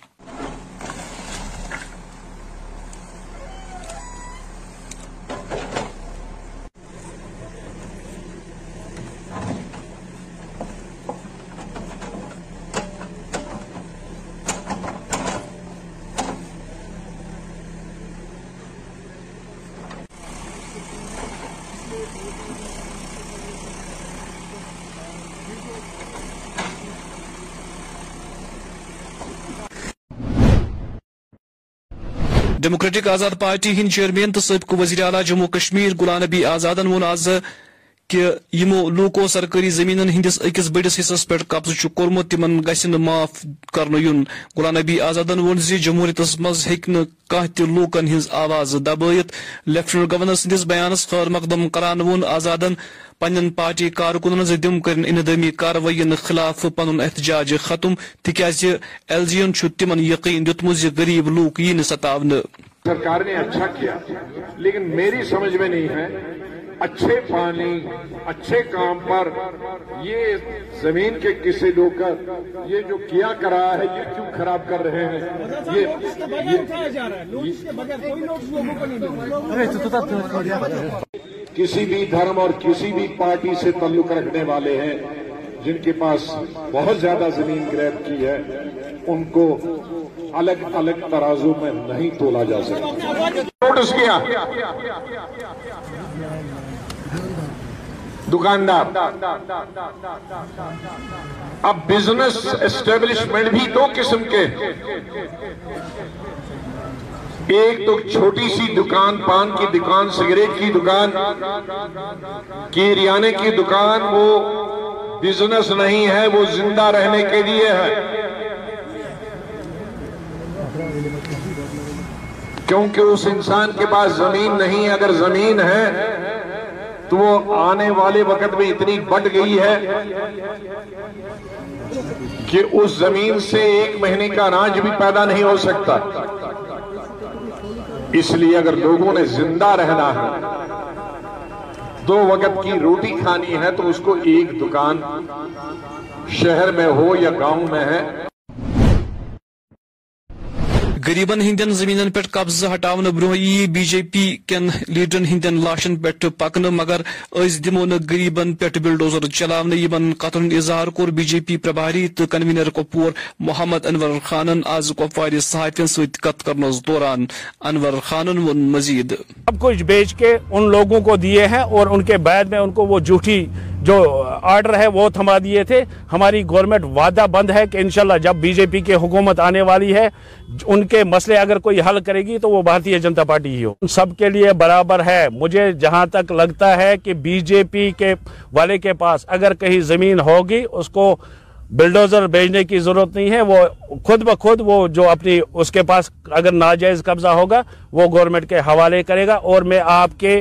ڈیموکریٹک آزاد پارٹی ہند چیئرمین تو سابقہ وزیر اعلیٰ جموں کشمیر غلام نبی آزادن ووٚن آز کہ یمو لوکو سرکاری زمینن ہندس اکس بڑس حصس پہ قبضہ کورمت تمن گس معاف کرن یون. غلام نبی آزادن وون زی جمہوریتس مز ہیک نہ کانٛہہ تہِ لوکن ہنز آواز دبٲیِتھ. لیفٹنٹ گورنر سندس بیانس خیر مقدم کران وون آزادن پنن پارٹی کارکنن زِ تِم کٔرِن اندٲمی کاروٲیین خلاف پنن احتجاج ختم تِکیازِ ایل جی یَن چھُ تِمن یقین دیُتمُت زِ غریب لوٗکھ یِن ستاونہٕ. سرکار نے اچھا کیا لیکن میری سمجھ میں نہیں ہے اچھے پانی اچھے کام پر یہ زمین کے کسی لوگ کا یہ جو کیا کرا ہے یہ کیوں خراب کر رہے ہیں. کسی بھی دھرم اور کسی بھی پارٹی سے تعلق رکھنے والے ہیں جن کے پاس بہت زیادہ زمین گریب کی ہے ان کو الگ الگ ترازو میں نہیں تولا جا سکتا. نوٹس کیا دکاندار اب بزنس اسٹیبلشمنٹ بھی دو قسم کے, ایک تو چھوٹی سی دکان پان کی دکان سگریٹ کی دکان کریانے کی دکان وہ بزنس نہیں ہے وہ زندہ رہنے کے لیے ہے کیونکہ اس انسان کے پاس زمین نہیں. اگر زمین ہے تو وہ آنے والے وقت میں اتنی بڑھ گئی ہے کہ اس زمین سے ایک مہینے کا اناج بھی پیدا نہیں ہو سکتا. اس لیے اگر لوگوں نے زندہ رہنا ہے دو وقت کی روٹی کھانی ہے تو اس کو ایک دکان شہر میں ہو یا گاؤں میں ہے. غریبن ہندین زمینن پہ قبضہ ہٹاؤنہ برونٛہہ یی بی جے پی کٮ۪ن لیڈرن ہندین لاشن پہ پکنہ مگر أسۍ دِمو نہٕ غریبن پہ بلڈوزر چلاونہٕ. یمن قطرن ہُنٛد اظہار کوٚر بی جے پی پربھاری تہٕ کنوینر کپور محمد انور خانن آز کپوارِ صحافین سۭتۍ کتھ کرنس دوران. انور خانن ووٚن مزید سب کچھ بیچ کے ان لوگوں کو دیے ہیں اور ان کے بعد میں ان کو وہ جھوٹی جو آرڈر ہے وہ تھما دیے تھے. ہماری گورنمنٹ وعدہ بند ہے کہ انشاءاللہ جب بی جے پی کی حکومت آنے والی ہے ان کے مسئلے اگر کوئی حل کرے گی تو وہ بھارتیہ جنتا پارٹی ہی ہو. سب کے لیے برابر ہے. مجھے جہاں تک لگتا ہے کہ بی جے پی کے والے کے پاس اگر کہیں زمین ہوگی اس کو بلڈوزر بھیجنے کی ضرورت نہیں ہے. وہ خود بخود وہ جو اپنی اس کے پاس اگر ناجائز قبضہ ہوگا وہ گورنمنٹ کے حوالے کرے گا. اور میں آپ کے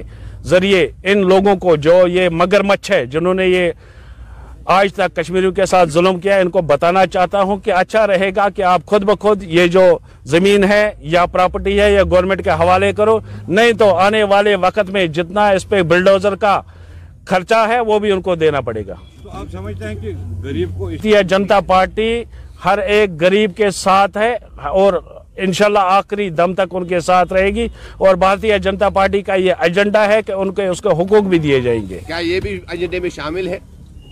ذریعے ان لوگوں کو جو یہ مگر مچھ ہے جنہوں نے یہ آج تک کشمیریوں کے ساتھ ظلم کیا ان کو بتانا چاہتا ہوں کہ اچھا رہے گا کہ آپ خود بخود یہ جو زمین ہے یا پراپرٹی ہے یا گورنمنٹ کے حوالے کرو, نہیں تو آنے والے وقت میں جتنا اس پہ بلڈوزر کا خرچہ ہے وہ بھی ان کو دینا پڑے گا. تو آپ سمجھتے ہیں کہ غریب کو یہ جنتا پارٹی ہر ایک غریب کے ساتھ ہے اور انشاءاللہ آخری دم تک ان کے ساتھ رہے گی. اور بھارتیہ جنتا پارٹی کا یہ ایجنڈا ہے کہ ان کے اس کے حقوق بھی دیے جائیں گے. کیا یہ بھی ایجنڈے میں شامل ہے؟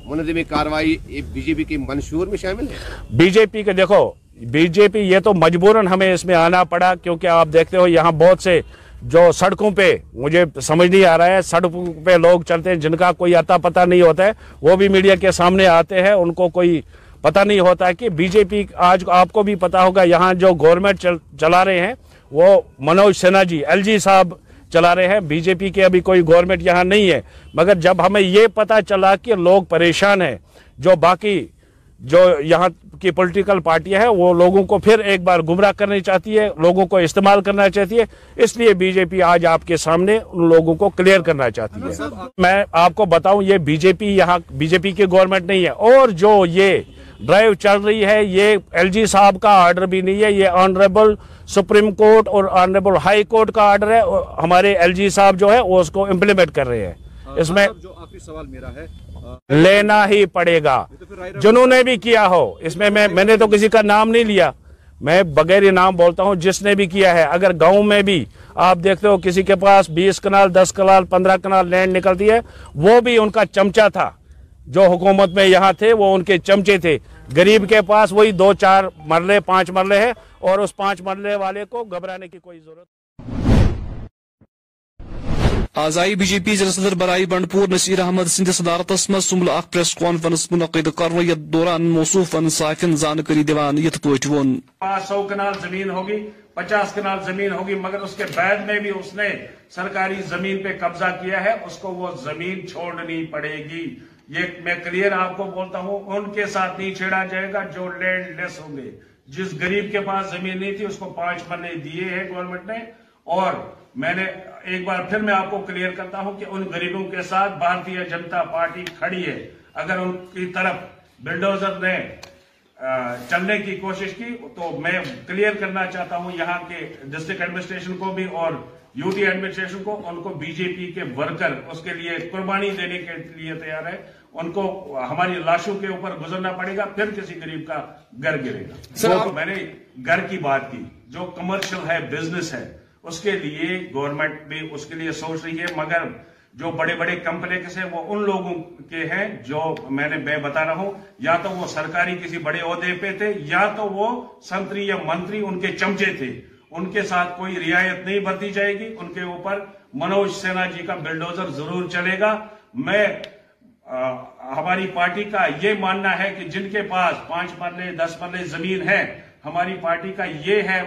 منظم کاروائی بی جے پی کے منشور میں شامل ہے؟ بی جے پی کے دیکھو بی جے پی یہ تو مجبوراً ہمیں اس میں آنا پڑا کیونکہ آپ دیکھتے ہو یہاں بہت سے جو سڑکوں پہ مجھے سمجھ نہیں آ رہا ہے سڑکوں پہ لوگ چلتے ہیں جن کا کوئی اتا پتہ نہیں ہوتا ہے وہ بھی میڈیا کے سامنے آتے ہیں. ان کو کوئی پتہ نہیں ہوتا کہ بی جے پی آج آپ کو بھی پتہ ہوگا یہاں جو گورنمنٹ چلا رہے ہیں وہ منوج سنہا جی ایل جی صاحب چلا رہے ہیں. بی جے پی کے ابھی کوئی گورنمنٹ یہاں نہیں ہے. مگر جب ہمیں یہ پتہ چلا کہ لوگ پریشان ہیں جو باقی جو یہاں کی پولیٹیکل پارٹیاں ہیں وہ لوگوں کو پھر ایک بار گمراہ کرنی چاہتی ہے, لوگوں کو استعمال کرنا چاہتی ہے, اس لیے بی جے پی آج آپ کے سامنے ان لوگوں کو کلیئر کرنا چاہتی ہے. میں آپ کو بتاؤں یہ بی جے پی یہاں بی جے پی کی گورنمنٹ نہیں ہے اور جو یہ ڈرائیو چل رہی ہے یہ ایل جی صاحب کا آرڈر بھی نہیں ہے, یہ آنریبل سپریم کورٹ اور آنریبل ہائی کورٹ کا آرڈر ہے. ہمارے ایل جی صاحب جو ہے وہ اس کو امپلیمنٹ کر رہے ہیں. اس میں جو آخری سوال میرا ہے لینا ہی پڑے گا جنہوں نے بھی کیا ہو. اس میں میں نے تو کسی کا نام نہیں لیا, میں بغیر نام بولتا ہوں جس نے بھی کیا ہے. اگر گاؤں میں بھی آپ دیکھتے ہو کسی کے پاس بیس کنال دس کنال پندرہ کنال لینڈ نکلتی ہے وہ بھی ان کا چمچہ تھا جو حکومت میں یہاں تھے وہ ان کے چمچے تھے. غریب کے پاس وہی دو چار مرلے پانچ مرلے ہیں اور اس پانچ مرلے والے کو گھبرانے کی کوئی ضرورت. آزائی بی جے پی ضلع صدر برائے بنڈ پور نصیر احمد سندس صدارتس مز سمبل اخ پریس کانفرنس منعقد کرو یتھ دوران موصوف صحافین زانکاری دِوان یتھ پٲٹھۍ ووٚن. پانچ سو کنال زمین ہوگی, پچاس کنال زمین ہوگی, مگر اس کے بعد میں بھی اس نے سرکاری زمین پہ قبضہ کیا ہے اس کو وہ زمین چھوڑنی پڑے گی. یہ میں کلیئر آپ کو بولتا ہوں, ان کے ساتھ نہیں چھیڑا جائے گا جو لینڈ لیس ہوں گے. جس غریب کے پاس زمین نہیں تھی اس کو پانچ مرلے دیے ہیں گورنمنٹ نے. اور میں نے ایک بار پھر میں آپ کو کلیئر کرتا ہوں کہ ان غریبوں کے ساتھ بھارتیہ جنتا پارٹی کھڑی ہے. اگر ان کی طرف بلڈوزر نے چلنے کی کوشش کی تو میں کلیئر کرنا چاہتا ہوں یہاں کے ڈسٹرکٹ ایڈمنسٹریشن کو بھی اور یو ٹی ایڈمنسٹریشن کو, ان کو بی جے پی کے ورکر اس کے لیے قربانی دینے کے لیے تیار ہے. ان کو ہماری لاشوں کے اوپر گزرنا پڑے گا, پھر کسی غریب کا گھر گرے گا. میں نے گھر کی بات کی, جو کمرشل ہے, بزنس ہے, اس کے لیے گورنمنٹ بھی اس کے لیے سوچ رہی ہے. مگر جو بڑے بڑے کمپلیکس ہیں وہ ان لوگوں کے ہیں جو میں نے میں بتا رہا ہوں, یا تو وہ سرکاری کسی بڑے عہدے پہ تھے یا تو وہ سنتری یا منتری ان کے چمچے تھے. ان کے ساتھ کوئی رعایت نہیں برتی جائے گی. ان کے اوپر منوج سنہا جی کا بلڈوزر ضرور چلے گا. میں آ, ہماری پارٹی کا یہ ماننا ہے کہ جن کے پاس پانچ مرلے دس مرلے زمین ہے, ہماری پارٹی کا یہ ہے,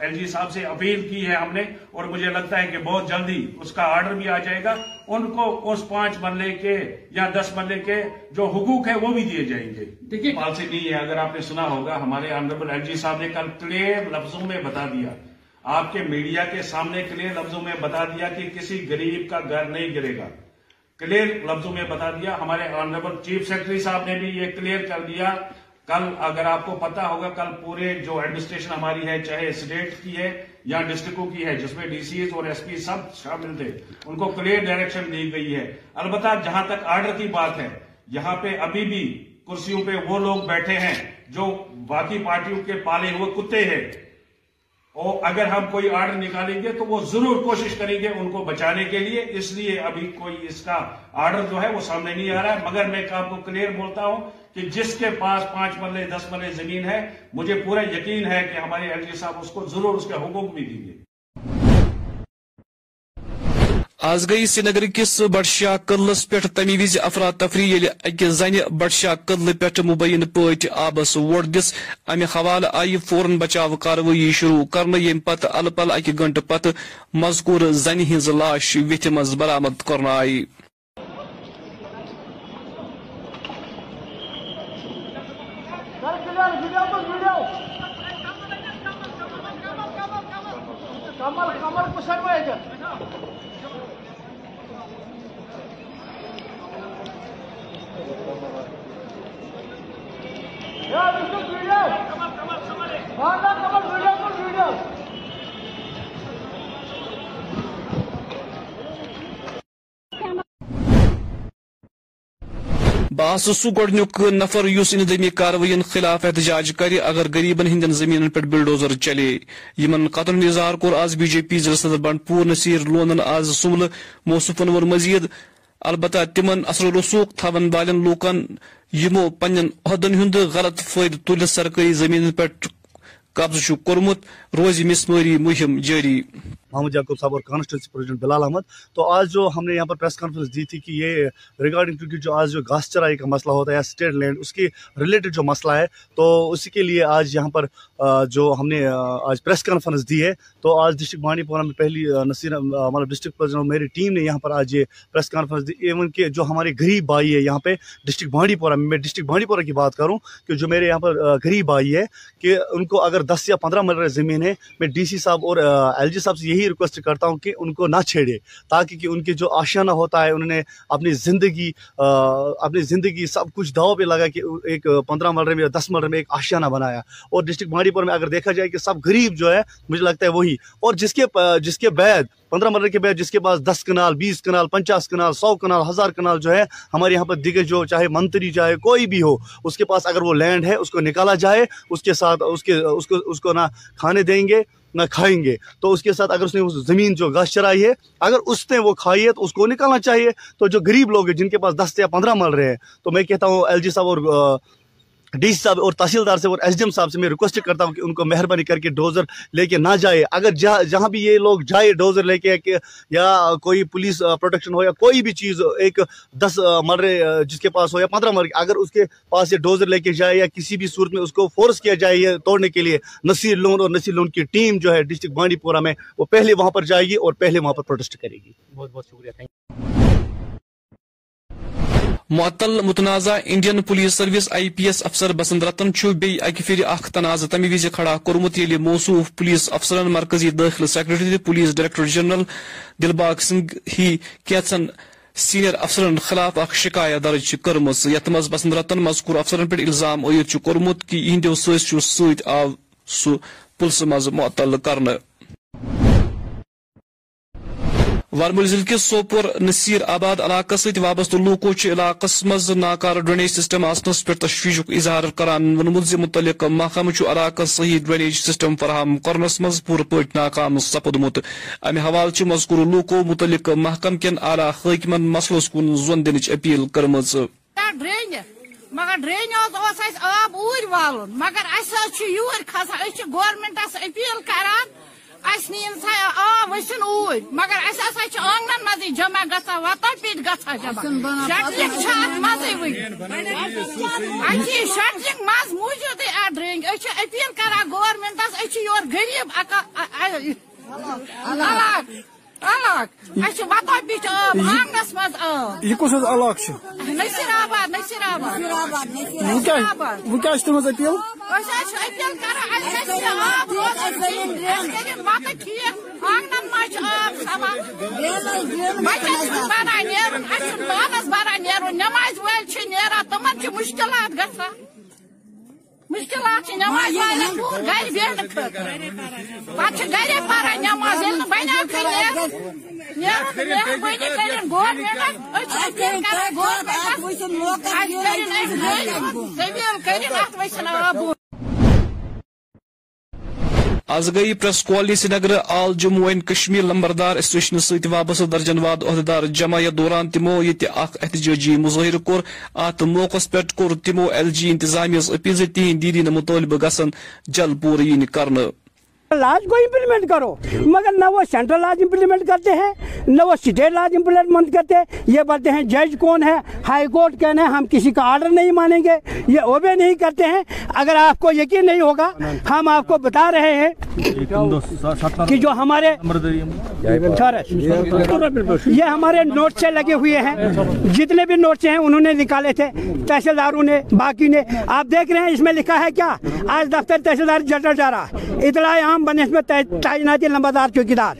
ایل جی صاحب سے اپیل کی ہے ہم نے, اور مجھے لگتا ہے کہ بہت جلدی اس کا آرڈر بھی آ جائے گا. ان کو اس پانچ مرلے کے یا دس مرلے کے جو حقوق ہیں وہ بھی دیے جائیں گے. دیکھیے پالسی نہیں ہے. اگر آپ نے سنا ہوگا ہمارے آنریبل ایل جی صاحب نے کل کلیئر لفظوں میں بتا دیا, آپ کے میڈیا کے سامنے کلیئر لفظوں میں بتا دیا کہ کسی غریب کا گھر نہیں گرے گا. کلیئر لفظوں میں بتا دیا. ہمارے آنریبل چیف سیکرٹری صاحب نے بھی یہ کلیئر کر دیا کل. اگر آپ کو پتا ہوگا کل پورے جو ایڈمنسٹریشن ہماری ہے, چاہے اسٹیٹ کی ہے یا ڈسٹرکٹوں کی ہے, جس میں ڈی سی ایس اور ایس پی سب شامل تھے, ان کو کلیئر ڈائریکشن دی گئی ہے. البتہ جہاں تک آرڈر کی بات ہے, یہاں پہ ابھی بھی کرسیوں پہ وہ لوگ بیٹھے ہیں جو باقی پارٹیوں کے پالے ہوئے کتے ہیں, اور اگر ہم کوئی آرڈر نکالیں گے تو وہ ضرور کوشش کریں گے ان کو بچانے کے لیے. اس لیے ابھی کوئی اس کا آرڈر جو ہے وہ سامنے نہیں آ رہا ہے. مگر میں آپ کو کلیئر بولتا ہوں کہ جس کے پاس پانچ مرلے دس مرلے زمین ہے, مجھے پورا یقین ہے کہ ہمارے ایل جی صاحب اس کو ضرور اس کے حقوق بھی دیں گے. آز گئی سری نگر کس بڈشاہ قلعس پہ تمہ وز افراتفری یل اکہ زن بڈشاہ قلعہ پہ مبین پٹ آبس ووٹ دس. امہ حوالہ آئی فوراً بچاؤ کاروی شروع کرنے, یم پتہ الہ پل اکہ گنٹہ پتہ مذکور زن ہز لاش وتھ مز برآمد کرنے آئی. باس سہ گڈنیک نفر اس اندمی کاروین خلاف احتجاج کر اگر غریبن ہندین زمینن پہ بلڈوزر چلے. یمن قتلن اظہار کور آز بی جے پی ضلع صدر بنڈپور نصیر لونن آز سملہ موصوفن ور مزید. البتہ تمن اثر رسوخ تھون والن لوکن یمو پنن عہدن ہند غلط فائدہ تلتھ سرکاری زمین پہ قبضہ کورمت روز مسماری مہم جاری. محمد یعقوب صاحب اور کانسٹیٹوینسی پریزیڈنٹ بلال احمد, تو آج جو ہم نے یہاں پر پریس کانفرنس دی تھی کہ یہ ریگارڈنگ کیونکہ جو آج جو گھاس چرائی کا مسئلہ ہوتا ہے یا اسٹیٹ لینڈ اس کی ریلیٹڈ جو مسئلہ ہے, تو اسی کے لیے آج یہاں پر جو ہم نے آج پریس کانفرنس دی ہے. تو آج ڈسٹرکٹ بانڈی پورہ میں پہلی نصیر ہمارا ڈسٹرکٹ پریزیڈنٹ اور میری ٹیم نے یہاں پر آج یہ پریس کانفرنس دی. ایون کہ جو ہمارے غریب بھائی ہے یہاں پہ ڈسٹرکٹ بانڈی پورہ میں, میں ڈسٹرکٹ بانڈی پورہ کی بات کروں کہ جو میرے یہاں پر غریب بھائی ہے کہ ان کو اگر دس یا پندرہ مرلے زمین ہے, میں ڈی سی صاحب اور ایل جی صاحب سے یہی ریکویسٹ کرتا ہوں کہ ان کو نہ چھیڑے, تاکہ کہ ان کے جو آشیانہ ہوتا ہے, انہوں نے اپنی زندگی اپنی زندگی سب کچھ داؤ پہ لگا کہ ایک پندرہ مرلے میں یا دس مرلے میں ایک آشیانہ بنایا. اور ڈسٹرکٹ بانڈی پور میں اگر دیکھا جائے کہ سب غریب جو ہے مجھے لگتا ہے وہی, اور جس کے جس کے بعد پندرہ مرلے کے بعد جس کے پاس دس کنال بیس کنال پچاس کنال سو کنال ہزار کنال جو ہے ہمارے یہاں پر دیگر جو چاہے منتری چاہے کوئی بھی ہو, اس کے پاس اگر وہ لینڈ ہے اس کو نکالا جائے. اس کے ساتھ اس کے اس کو اس کو نہ کھانے دیں گے نہ کھائیں گے. تو اس کے ساتھ اگر اس نے زمین جو گھاس چرائی ہے اگر اس نے وہ کھائی ہے تو اس کو نکالنا چاہیے. تو جو غریب لوگ ہیں جن کے پاس دس یا پندرہ مرلے ہیں, تو میں کہتا ہوں ایل جی صاحب اور ڈی سی صاحب اور تحصیلدار سے اور ایس ڈی ایم صاحب سے میں ریکویسٹ کرتا ہوں کہ ان کو مہربانی کر کے ڈوزر لے کے نہ جائے. اگر جہاں جہاں بھی یہ لوگ جائے ڈوزر لے کے کہ یا کوئی پولیس پروٹیکشن ہو یا کوئی بھی چیز, ایک دس مرے جس کے پاس ہو یا پندرہ مرے, اگر اس کے پاس یہ ڈوزر لے کے جائے یا کسی بھی صورت میں اس کو فورس کیا جائے یہ توڑنے کے لیے, نصیر لون اور نصیر لون کی ٹیم جو ہے ڈسٹرکٹ بانڈی پورہ میں وہ پہلے وہاں پر جائے گی اور پہلے وہاں پر پروٹیسٹ کرے گی. بہت بہت شکریہ, تھینک یو. معطل متنازع Indian police service I P S افسر بسنت رتن بی اکہ پھر اخ تنازع تمہ وز کھڑا کورمت ییلہ موصوف پولیس افسرن مرکزی داخل secretary police director general Dilbagh Singh ہی کیچن سینئر افسرن خلاف اخ شکایت درج کرم یت مز بسنت رتن مذکور افسرن پہ الزام عائد کورمت کہ یہندو سو ست آو سہ پلسہ مز معطل کرنے. وارمل ضلع کے سوپور نصیر آباد علاقہ ست وابستہ لوکو علاقہ مز ناکار ڈرینیج سسٹم آسنس پہ تشویش اظہار کران ونمت متعلق محکمہ علاقہ صحیح ڈرینیج سسٹم فراہم کرنس مز پور پٹ ناکام سپدمت. امہ حوالہ مذکور لوکو متعلق محکمہ کن اعلی حاکمن مسلس کن زون دنچ اپیل کرم. مگر ڈرینیز آب اوور والن مگر یور کھسان گورمنٹس اپیل کران اس نین سا آب وسن اوور مگر اچھا آنگن مزے جمع گا وتن پیٹ گا جمع شٹلنگ مزے وی شٹلنگ مز موجود ڈرنگ اپیل کران گورمنٹس یور غریب علاق علاق وتن پیٹ آب آنگنس مز آب یہ کس علاقہ نصیر آباد نصیر آباد ویسے اپیل نماز ویل نیران تمن مشکلات گا مشکلات نماز والن گھر بیٹھنے پہ گرے پاران نماز بنانے. آز گئی press colony Srinagar all Jammu and Kashmir لمبردار association ست وابستہ درجن واد عہدیدار جمع یتھ دوران تمو یہ اخ احتجاجی مظاہرہ کور. ات موقع پہ کور تمو ایل جی انتظامیہ اپیل زِ تہند دیدی نہ مطالبہ گژھن جلد پورٕ یِنہِ کرنہٕ. لاج کو امپلیمنٹ کرو مگر نہ وہ سینٹرل لاج امپلیمنٹ کرتے ہیں نہ وہ اسٹیٹ لاج امپلیمنٹ کرتے ہیں. یہ بولتے ہیں جج کون ہے, ہائی کورٹ کون ہے, ہم کسی کا آرڈر نہیں مانیں گے, یہ اوبے نہیں کرتے ہیں. اگر آپ کو یقین نہیں ہوگا ہم آپ کو بتا رہے ہیں کہ جو ہمارے یہ ہمارے نوٹسے لگے ہوئے ہیں, جتنے بھی نوٹسے ہیں انہوں نے نکالے تھے تحصیلداروں نے باقی نے. آپ دیکھ رہے ہیں اس میں لکھا ہے کیا, آج دفتر تحصیلدار جٹر ڈارا اطلاع بنسبت تعیناتی لمبادار چوکیدار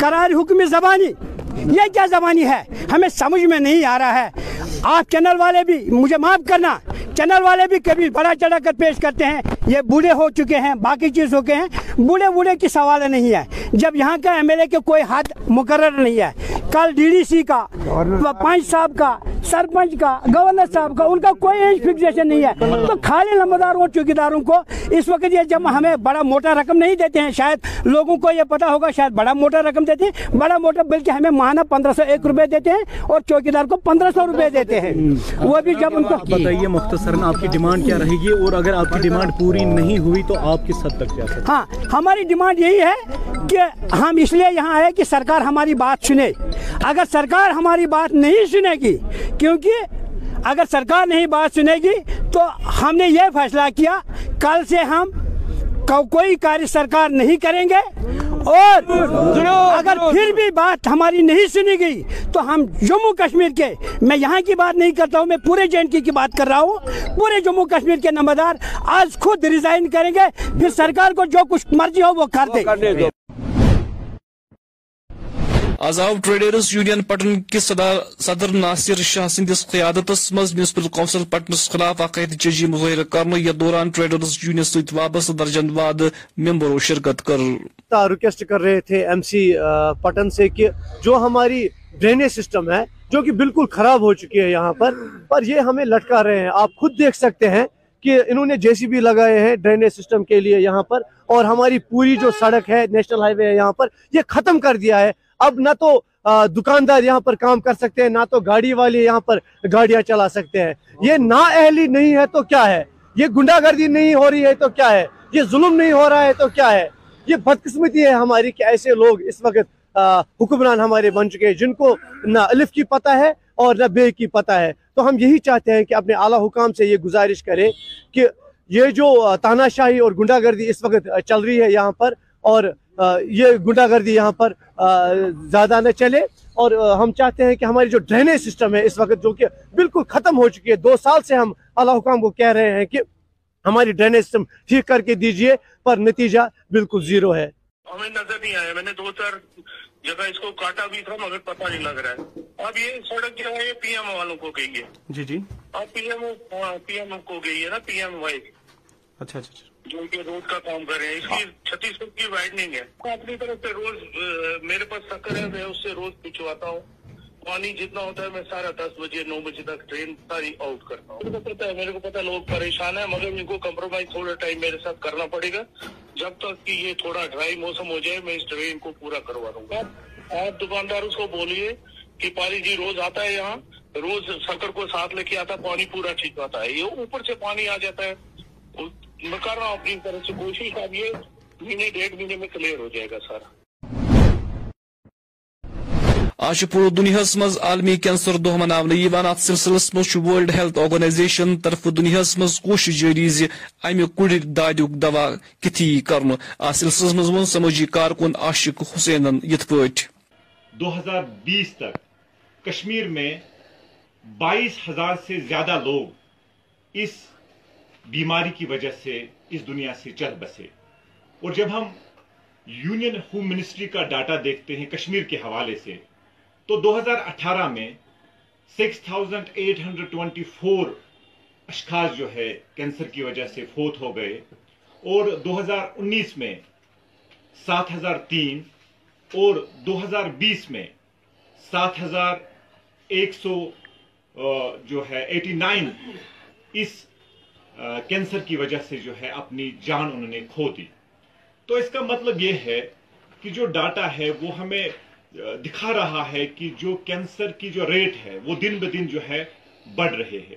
قرار حکم زبانی. یہ کیا زبانی ہے ہمیں سمجھ میں نہیں آ رہا ہے. آپ چینل والے بھی مجھے معاف کرنا, چینل والے بھی کبھی بڑا چڑھا کر پیش کرتے ہیں. یہ بوڑھے ہو چکے ہیں, باقی چیز ہو گئے ہیں, بوڑھے بوڑھے کی سوال نہیں ہے جب یہاں کا ایم ایل اے کے کوئی حد مقرر نہیں ہے. کل ڈی ڈی سی کا, پنچ صاحب کا, سرپنچ کا, گورنر صاحب کا, ان کا کوئی ایج فکسیشن نہیں ہے. تو خالی لمباداروں چوکیداروں کو اس وقت یہ جب ہمیں بڑا موٹا رقم نہیں دیتے ہیں, شاید لوگوں کو یہ پتہ ہوگا شاید بڑا موٹا رقم دیتے ہیں, بڑا موٹا بلکہ ہمیں ماہانہ پندرہ سو ایک روپے دیتے ہیں اور چوکیدار کو پندرہ سو روپے دیتے ہیں. وہ بھی جب ان کو بتائیے مختصراً آپ کی ڈیمانڈ کیا رہے گی اور اگر آپ کی ڈیمانڈ پوری نہیں ہوئی تو آپ کس حد تک جا سکتے ہیں؟ ہاں ہماری ڈیمانڈ یہی ہے کہ ہم اس لیے یہاں آئے کہ سرکار ہماری بات سنے. اگر سرکار ہماری بات نہیں سنے گی, کیونکہ اگر سرکار نہیں بات سنے گی تو ہم نے یہ فیصلہ کیا کل سے ہم کوئی کاریہ سرکار نہیں کریں گے اور اگر پھر بھی بات ہماری نہیں سنی گئی تو ہم جموں کشمیر کے, میں یہاں کی بات نہیں کرتا ہوں, میں پورے جے اینڈ کے کی بات کر رہا ہوں, پورے جموں کشمیر کے نمبردار آج خود ریزائن کریں گے. پھر سرکار کو جو کچھ مرضی ہو وہ کر دے. آز آو ٹریڈرز یونین پٹن کس صدر ناصر شاہ سندس قیادتس مز میونسپل کونسل پٹنس خلاف اخ احتجاجی مظاہرہ کرنے یتھ دوران ٹریڈرز یونین ست وابستہ درجن واد ممبروں شرکت کر. ریکویسٹ کر رہے تھے ایم سی پٹن سے کہ جو ہماری ڈرینیج سسٹم ہے جو کہ بالکل خراب ہو چکی ہے یہاں پر پر یہ ہمیں لٹکا رہے ہیں. آپ خود دیکھ سکتے ہیں کہ انہوں نے جے سی بی لگائے ہیں ڈرینیج سسٹم کے لیے یہاں پر, اور ہماری پوری جو سڑک ہے نیشنل ہائی وے ہے یہاں پر یہ ختم کر دیا ہے. اب نہ تو دکاندار یہاں پر کام کر سکتے ہیں, نہ تو گاڑی والے یہاں پر گاڑیاں چلا سکتے ہیں. یہ نااہلی نہیں ہے تو کیا ہے, یہ گنڈا گردی نہیں ہو رہی ہے تو کیا ہے, یہ ظلم نہیں ہو رہا ہے تو کیا ہے. یہ بدقسمتی ہے ہماری کہ ایسے لوگ اس وقت حکمران ہمارے بن چکے ہیں جن کو نہ الف کی پتہ ہے اور نہ بے کی پتہ ہے. تو ہم یہی چاہتے ہیں کہ اپنے اعلیٰ حکام سے یہ گزارش کریں کہ یہ جو تانا شاہی اور گنڈا گردی اس وقت چل رہی ہے یہاں پر, اور یہ گنڈا گردی یہاں پر زیادہ نہ چلے. اور ہم چاہتے ہیں کہ ہماری جو ڈرینیج سسٹم ہے اس وقت, جو کہ بالکل ختم ہو چکی ہے, دو سال سے ہم اعلیٰ حکام کو کہہ رہے ہیں کہ ہماری ڈرینیج سسٹم ٹھیک کر کے دیجئے, پر نتیجہ بالکل زیرو ہے. ہمیں نظر نہیں آیا, میں نے دو چار جگہ اس کو کاٹا بھی تھا مگر پتہ نہیں لگ رہا ہے. اب یہ سڑک جو ہے یہ پی ایم والوں کو گئی ہے. جی جی اب پی ایم پی ایم کو گئی ہے نا, پی ایم وائی. اچھا اچھا, جو کہ روڈ کا کام کر رہے ہیں. اس کی چھتیس فٹ کی وائڈنگ ہے اپنی طرف سے. روز میرے پاس سکر ہے, میں اس سے روز پوچھواتا ہوں. پانی جتنا ہوتا ہے میں سارا دس بجے نو بجے تک ٹرین ساری آؤٹ کرتا ہوں. پتا ہے میرے کو, پتا ہے لوگ پریشان ہیں, مگر ان کو کمپرومائز تھوڑا ٹائم میرے ساتھ کرنا پڑے گا. جب تک کہ یہ تھوڑا ڈرائی موسم ہو جائے میں اس ٹرین کو پورا کروا دوں گا. آپ دکاندار اس کو بولیے کہ پانی جی روز آتا ہے یہاں, روز سکر کو ساتھ لے کے آتا, پانی پورا چھینچواتا ہے. یہ اوپر سے پانی آ جاتا ہے. میں کر رہا ہوں اپنی طرف سے کوشش, اب یہ مہینے ڈیڑھ مہینے میں کلیئر ہو جائے گا سارا. آج پور دنیاس مز عالمی کینسر دہ منانے ات سلسلس مز ورلڈ ہیلتھ آرگنائزیشن طرف دنیاس مز کوشش جاری زی امہ کڑ داد دوا کتھی کرن. ات سلسلس مز ون سماجی کارکن عاشق حسینن یت پٹ دو ہزار بیس تک کشمیر میں بائیس ہزار سے زیادہ لوگ اس بیماری کی وجہ سے اس دنیا سے چل بسے. اور جب ہم یونین ہوم منسٹری کا ڈاٹا دیکھتے ہیں کشمیر کے حوالے سے, تو دو ہزار اٹھارہ میں six thousand eight hundred twenty four اشخاص جو ہے کینسر کی وجہ سے فوت ہو گئے, اور دو ہزار انیس میں سات ہزار تین اور دو ہزار بیس میں سات ہزار ایک سو جو ہے ایٹی نائن اس کینسر کی وجہ سے جو ہے اپنی جان انہوں نے کھو دی. تو اس کا مطلب یہ ہے کہ جو ڈاٹا ہے وہ ہمیں دکھا رہا ہے کہ جو کینسر کی جو ریٹ ہے وہ دن بدن جو ہے بڑھ رہے ہے.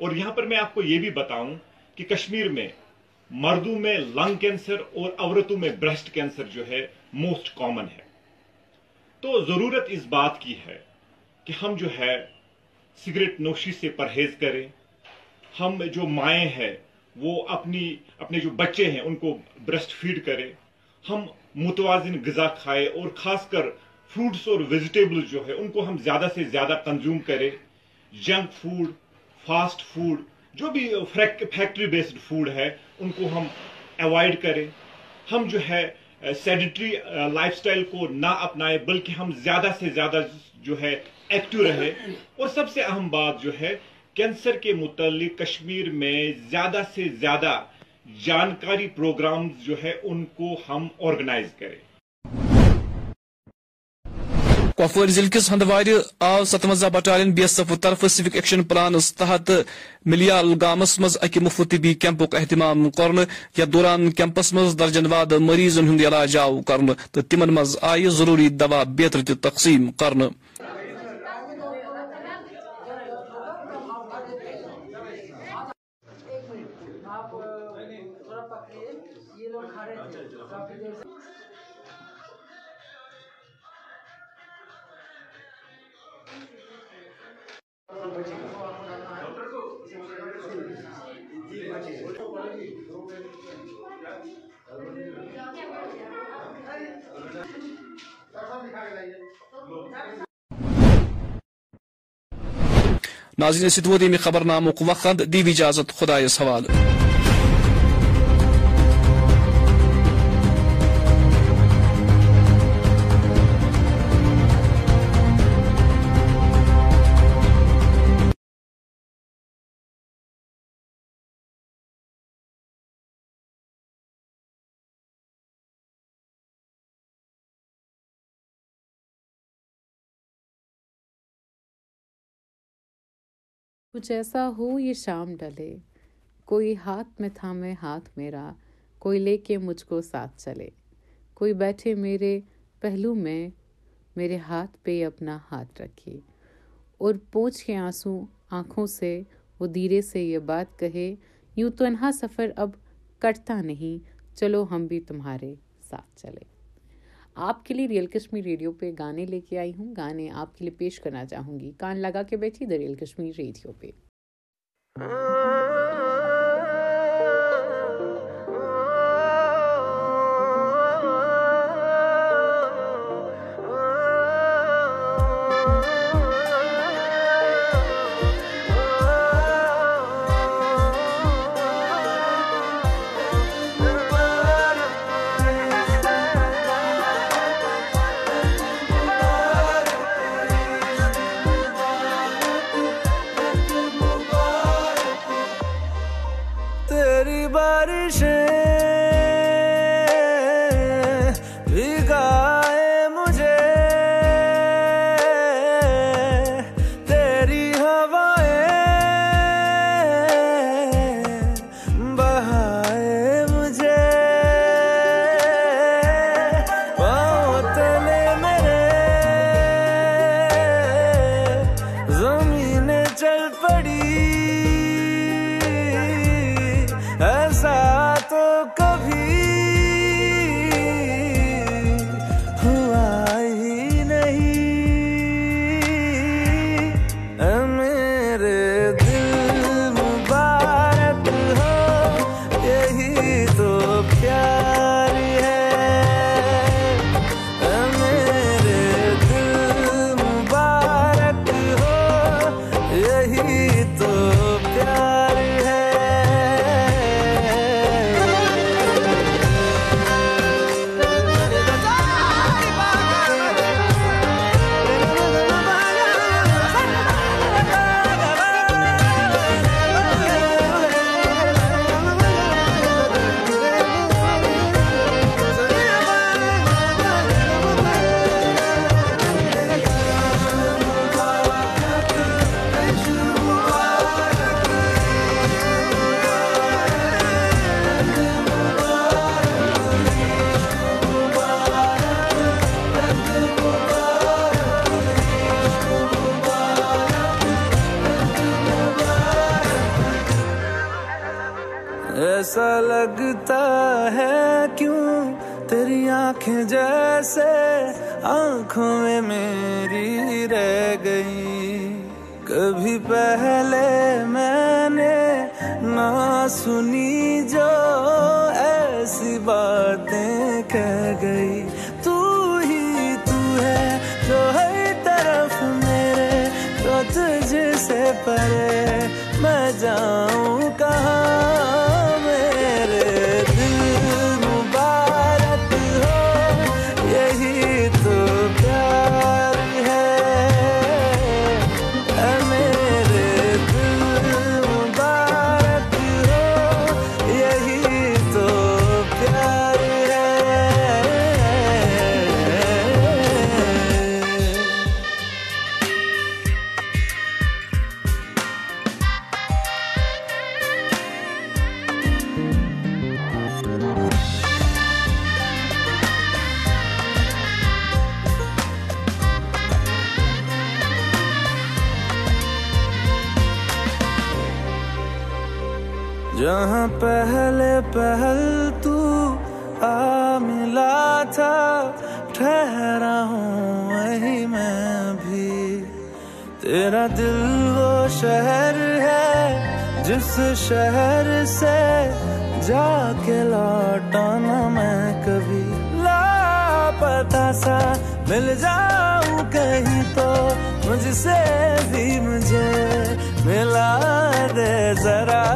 اور یہاں پر میں آپ کو یہ بھی بتاؤں کہ کشمیر میں مردوں میں لنگ کینسر اور عورتوں میں بریسٹ کینسر جو ہے موسٹ کامن ہے. تو ضرورت اس بات کی ہے کہ ہم جو ہے سگریٹ نوشی سے پرہیز کریں, ہم جو مائیں ہیں وہ اپنی اپنے جو بچے ہیں ان کو بریسٹ فیڈ کریں, ہم متوازن غذا کھائیں, اور خاص کر فروٹس اور ویجیٹیبل جو ہے ان کو ہم زیادہ سے زیادہ کنزیوم کریں. جنک فوڈ, فاسٹ فوڈ, جو بھی فیکٹری بیسڈ فوڈ ہے ان کو ہم اوائڈ کریں. ہم جو ہے سیڈنٹری لائف سٹائل کو نہ اپنائیں, بلکہ ہم زیادہ سے زیادہ جو ہے ایکٹیو رہیں. اور سب سے اہم بات جو ہے کینسر کے متعلق کشمیر میں زیادہ سے زیادہ جانکاری پروگرامز جو ہے ان کو ہم آرگنائز کریں. کپوور ضلع کس ہندوار آو ستوزہ بٹالین بی ایس ایف طرف سیوک ایکشن پلانس تحت ملیال گامس مز اکہ مفت طبی کیمپک اہتمام کر. یتھ دوران کیمپس مز درجن واد مریضن ہند علاج آو کر تو تمن مز آئی ضروری دوا بہتر تہ تقسیم کر. ناظرین اس وقت میں خبر نامہ وقت دی اجازت خدایس حوالہ. کچھ ایسا ہو یہ شام ڈلے, کوئی ہاتھ میں تھامے ہاتھ میرا, کوئی لے کے مجھ کو ساتھ چلے, کوئی بیٹھے میرے پہلو میں, میرے ہاتھ پہ اپنا ہاتھ رکھے اور پوچھ کے آنسوں آنکھوں سے وہ دھیرے سے یہ بات کہے، یوں تو تنہا سفر اب کٹتا نہیں، چلو ہم بھی تمہارے ساتھ چلے۔ آپ کے لیے ریئل کشمیر ریڈیو پہ گانے لے کے آئی ہوں، گانے آپ کے لیے پیش کرنا چاہوں گی۔ کان لگا کے بیٹھی دا ریئل کشمیر ریڈیو پہ۔ ایسا لگتا ہے کیوں تیری آنکھیں جیسے آنکھوں میں میری رہ گئی، کبھی پہلے میں نے نہ سنی جو ایسی باتیں کہہ گئی۔ تو ہی تو ہے جو ہر طرف میرے، جو تجھ سے پرے میں جاؤں کہاں، جہاں پہلے پہل تو آ ملا تھا، ٹھہرا ہوں وہی میں بھی، تیرا دل وہ شہر ہے جس شہر سے جا کے لوٹا نہ میں کبھی، لاپتہ سا مل جاؤں کہیں تو مجھ سے بھی مجھے ملا دے ذرا۔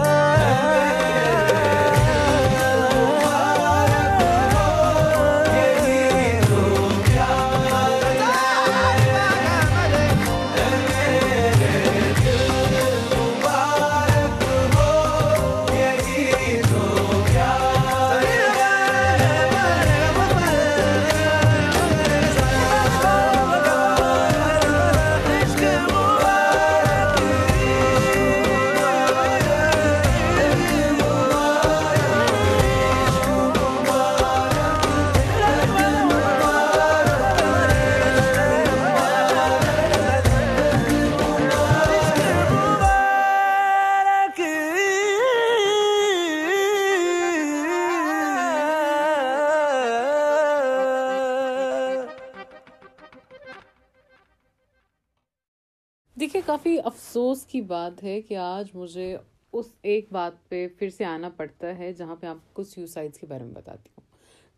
دیکھیے کافی افسوس کی بات ہے کہ آج مجھے اس ایک بات پہ پھر سے آنا پڑتا ہے جہاں پہ آپ کو سیوسائڈس کے بارے میں بتاتی ہوں.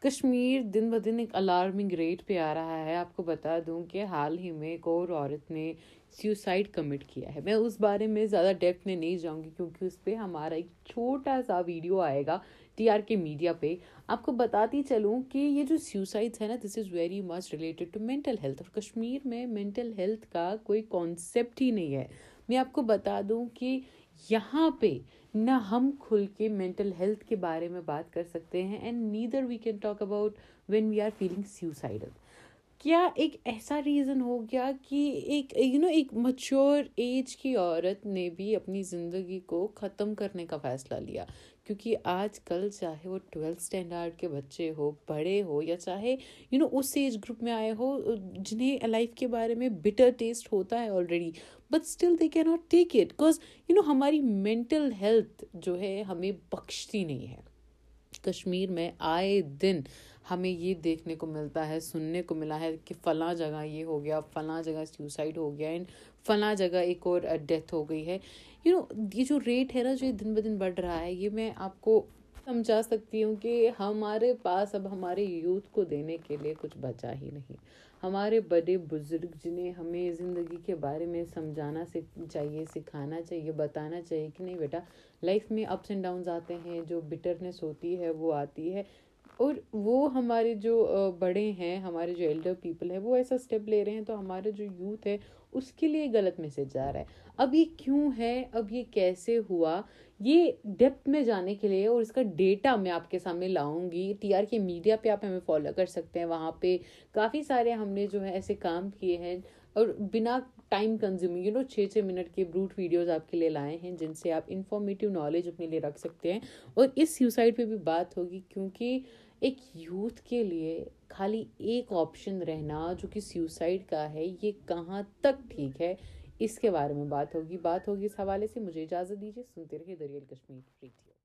کشمیر دن بہ دن ایک الارمنگ ریٹ پہ آ رہا ہے. آپ کو بتا دوں کہ حال ہی میں ایک اور عورت نے سیوسائڈ کمٹ کیا ہے. میں اس بارے میں زیادہ ڈیپتھ میں نہیں جاؤں گی کیونکہ اس پہ ہمارا ایک چھوٹا سا ویڈیو آئے گا ٹی آر کے میڈیا پہ. آپ کو بتاتی چلوں کہ یہ جو سیوسائڈ ہے نا, this is very much related to mental health, اور کشمیر میں مینٹل ہیلتھ کا کوئی کانسیپٹ ہی نہیں ہے. میں آپ کو بتا دوں کہ یہاں پہ نہ ہم کھل کے مینٹل ہیلتھ کے بارے میں بات کر سکتے ہیں, and neither we can talk about when we are feeling suicidal. کیا ایک ایسا ریزن ہو گیا کہ ایک یو نو ایک میچور ایج کی عورت نے بھی اپنی زندگی کو ختم کرنے کا فیصلہ لیا؟ کیونکہ آج کل چاہے وہ ٹویلتھ اسٹینڈرڈ کے بچے ہو, بڑے ہو, یا چاہے یو نو اس ایج گروپ میں آئے ہو جنہیں لائف کے بارے میں بٹر ٹیسٹ ہوتا ہے already, but still they can not take it because you know ہماری مینٹل ہیلتھ جو ہے ہمیں بخشتی نہیں ہے. کشمیر میں آئے دن ہمیں یہ دیکھنے کو ملتا ہے, سننے کو ملا ہے کہ فلاں جگہ یہ ہو گیا, فلاں جگہ سیوسائڈ ہو گیا, اینڈ فلاں جگہ ایک اور ڈیتھ ہو گئی ہے. یو نو یہ جو ریٹ ہے نا, جو دن بہ دن بڑھ رہا ہے, یہ میں آپ کو سمجھا سکتی ہوں کہ ہمارے پاس اب ہمارے یوتھ کو دینے کے لیے کچھ بچا ہی نہیں. ہمارے بڑے بزرگ جنہیں ہمیں زندگی کے بارے میں سمجھانا چاہیے, سکھانا چاہیے, بتانا چاہیے کہ نہیں بیٹا, لائف میں اپس اینڈ ڈاؤنز آتے ہیں, جو بٹرنس ہوتی ہے وہ آتی ہے, اور وہ ہمارے جو بڑے ہیں, ہمارے جو ایلڈر پیپل ہیں, وہ ایسا اسٹیپ لے رہے ہیں, تو ہمارے جو یوتھ ہے اس کے لیے غلط میسج جا رہا ہے. اب یہ کیوں ہے, اب یہ کیسے ہوا, یہ ڈیپتھ میں جانے کے لیے اور اس کا ڈیٹا میں آپ کے سامنے لاؤں گی. ٹی آر کے میڈیا پہ آپ ہمیں فالو کر سکتے ہیں, وہاں پہ کافی سارے ہم نے جو ہے ایسے کام کیے ہیں اور بنا ٹائم کنزیومنگ, یو نو چھ چھ منٹ کے بروٹ ویڈیوز آپ کے لیے لائے ہیں جن سے آپ انفارمیٹیو نالج اپنے لیے رکھ سکتے ہیں. اور اس سیوسائڈ پہ بھی بات ہوگی کیونکہ ایک یوتھ کے لیے خالی ایک آپشن رہنا جو کہ سیوسائڈ کا ہے یہ کہاں تک ٹھیک ہے, اس کے بارے میں بات ہوگی. بات ہوگی اس حوالے سے. مجھے اجازت دیجیے, سنتے رہیے ریل کشمیر ریڈیو.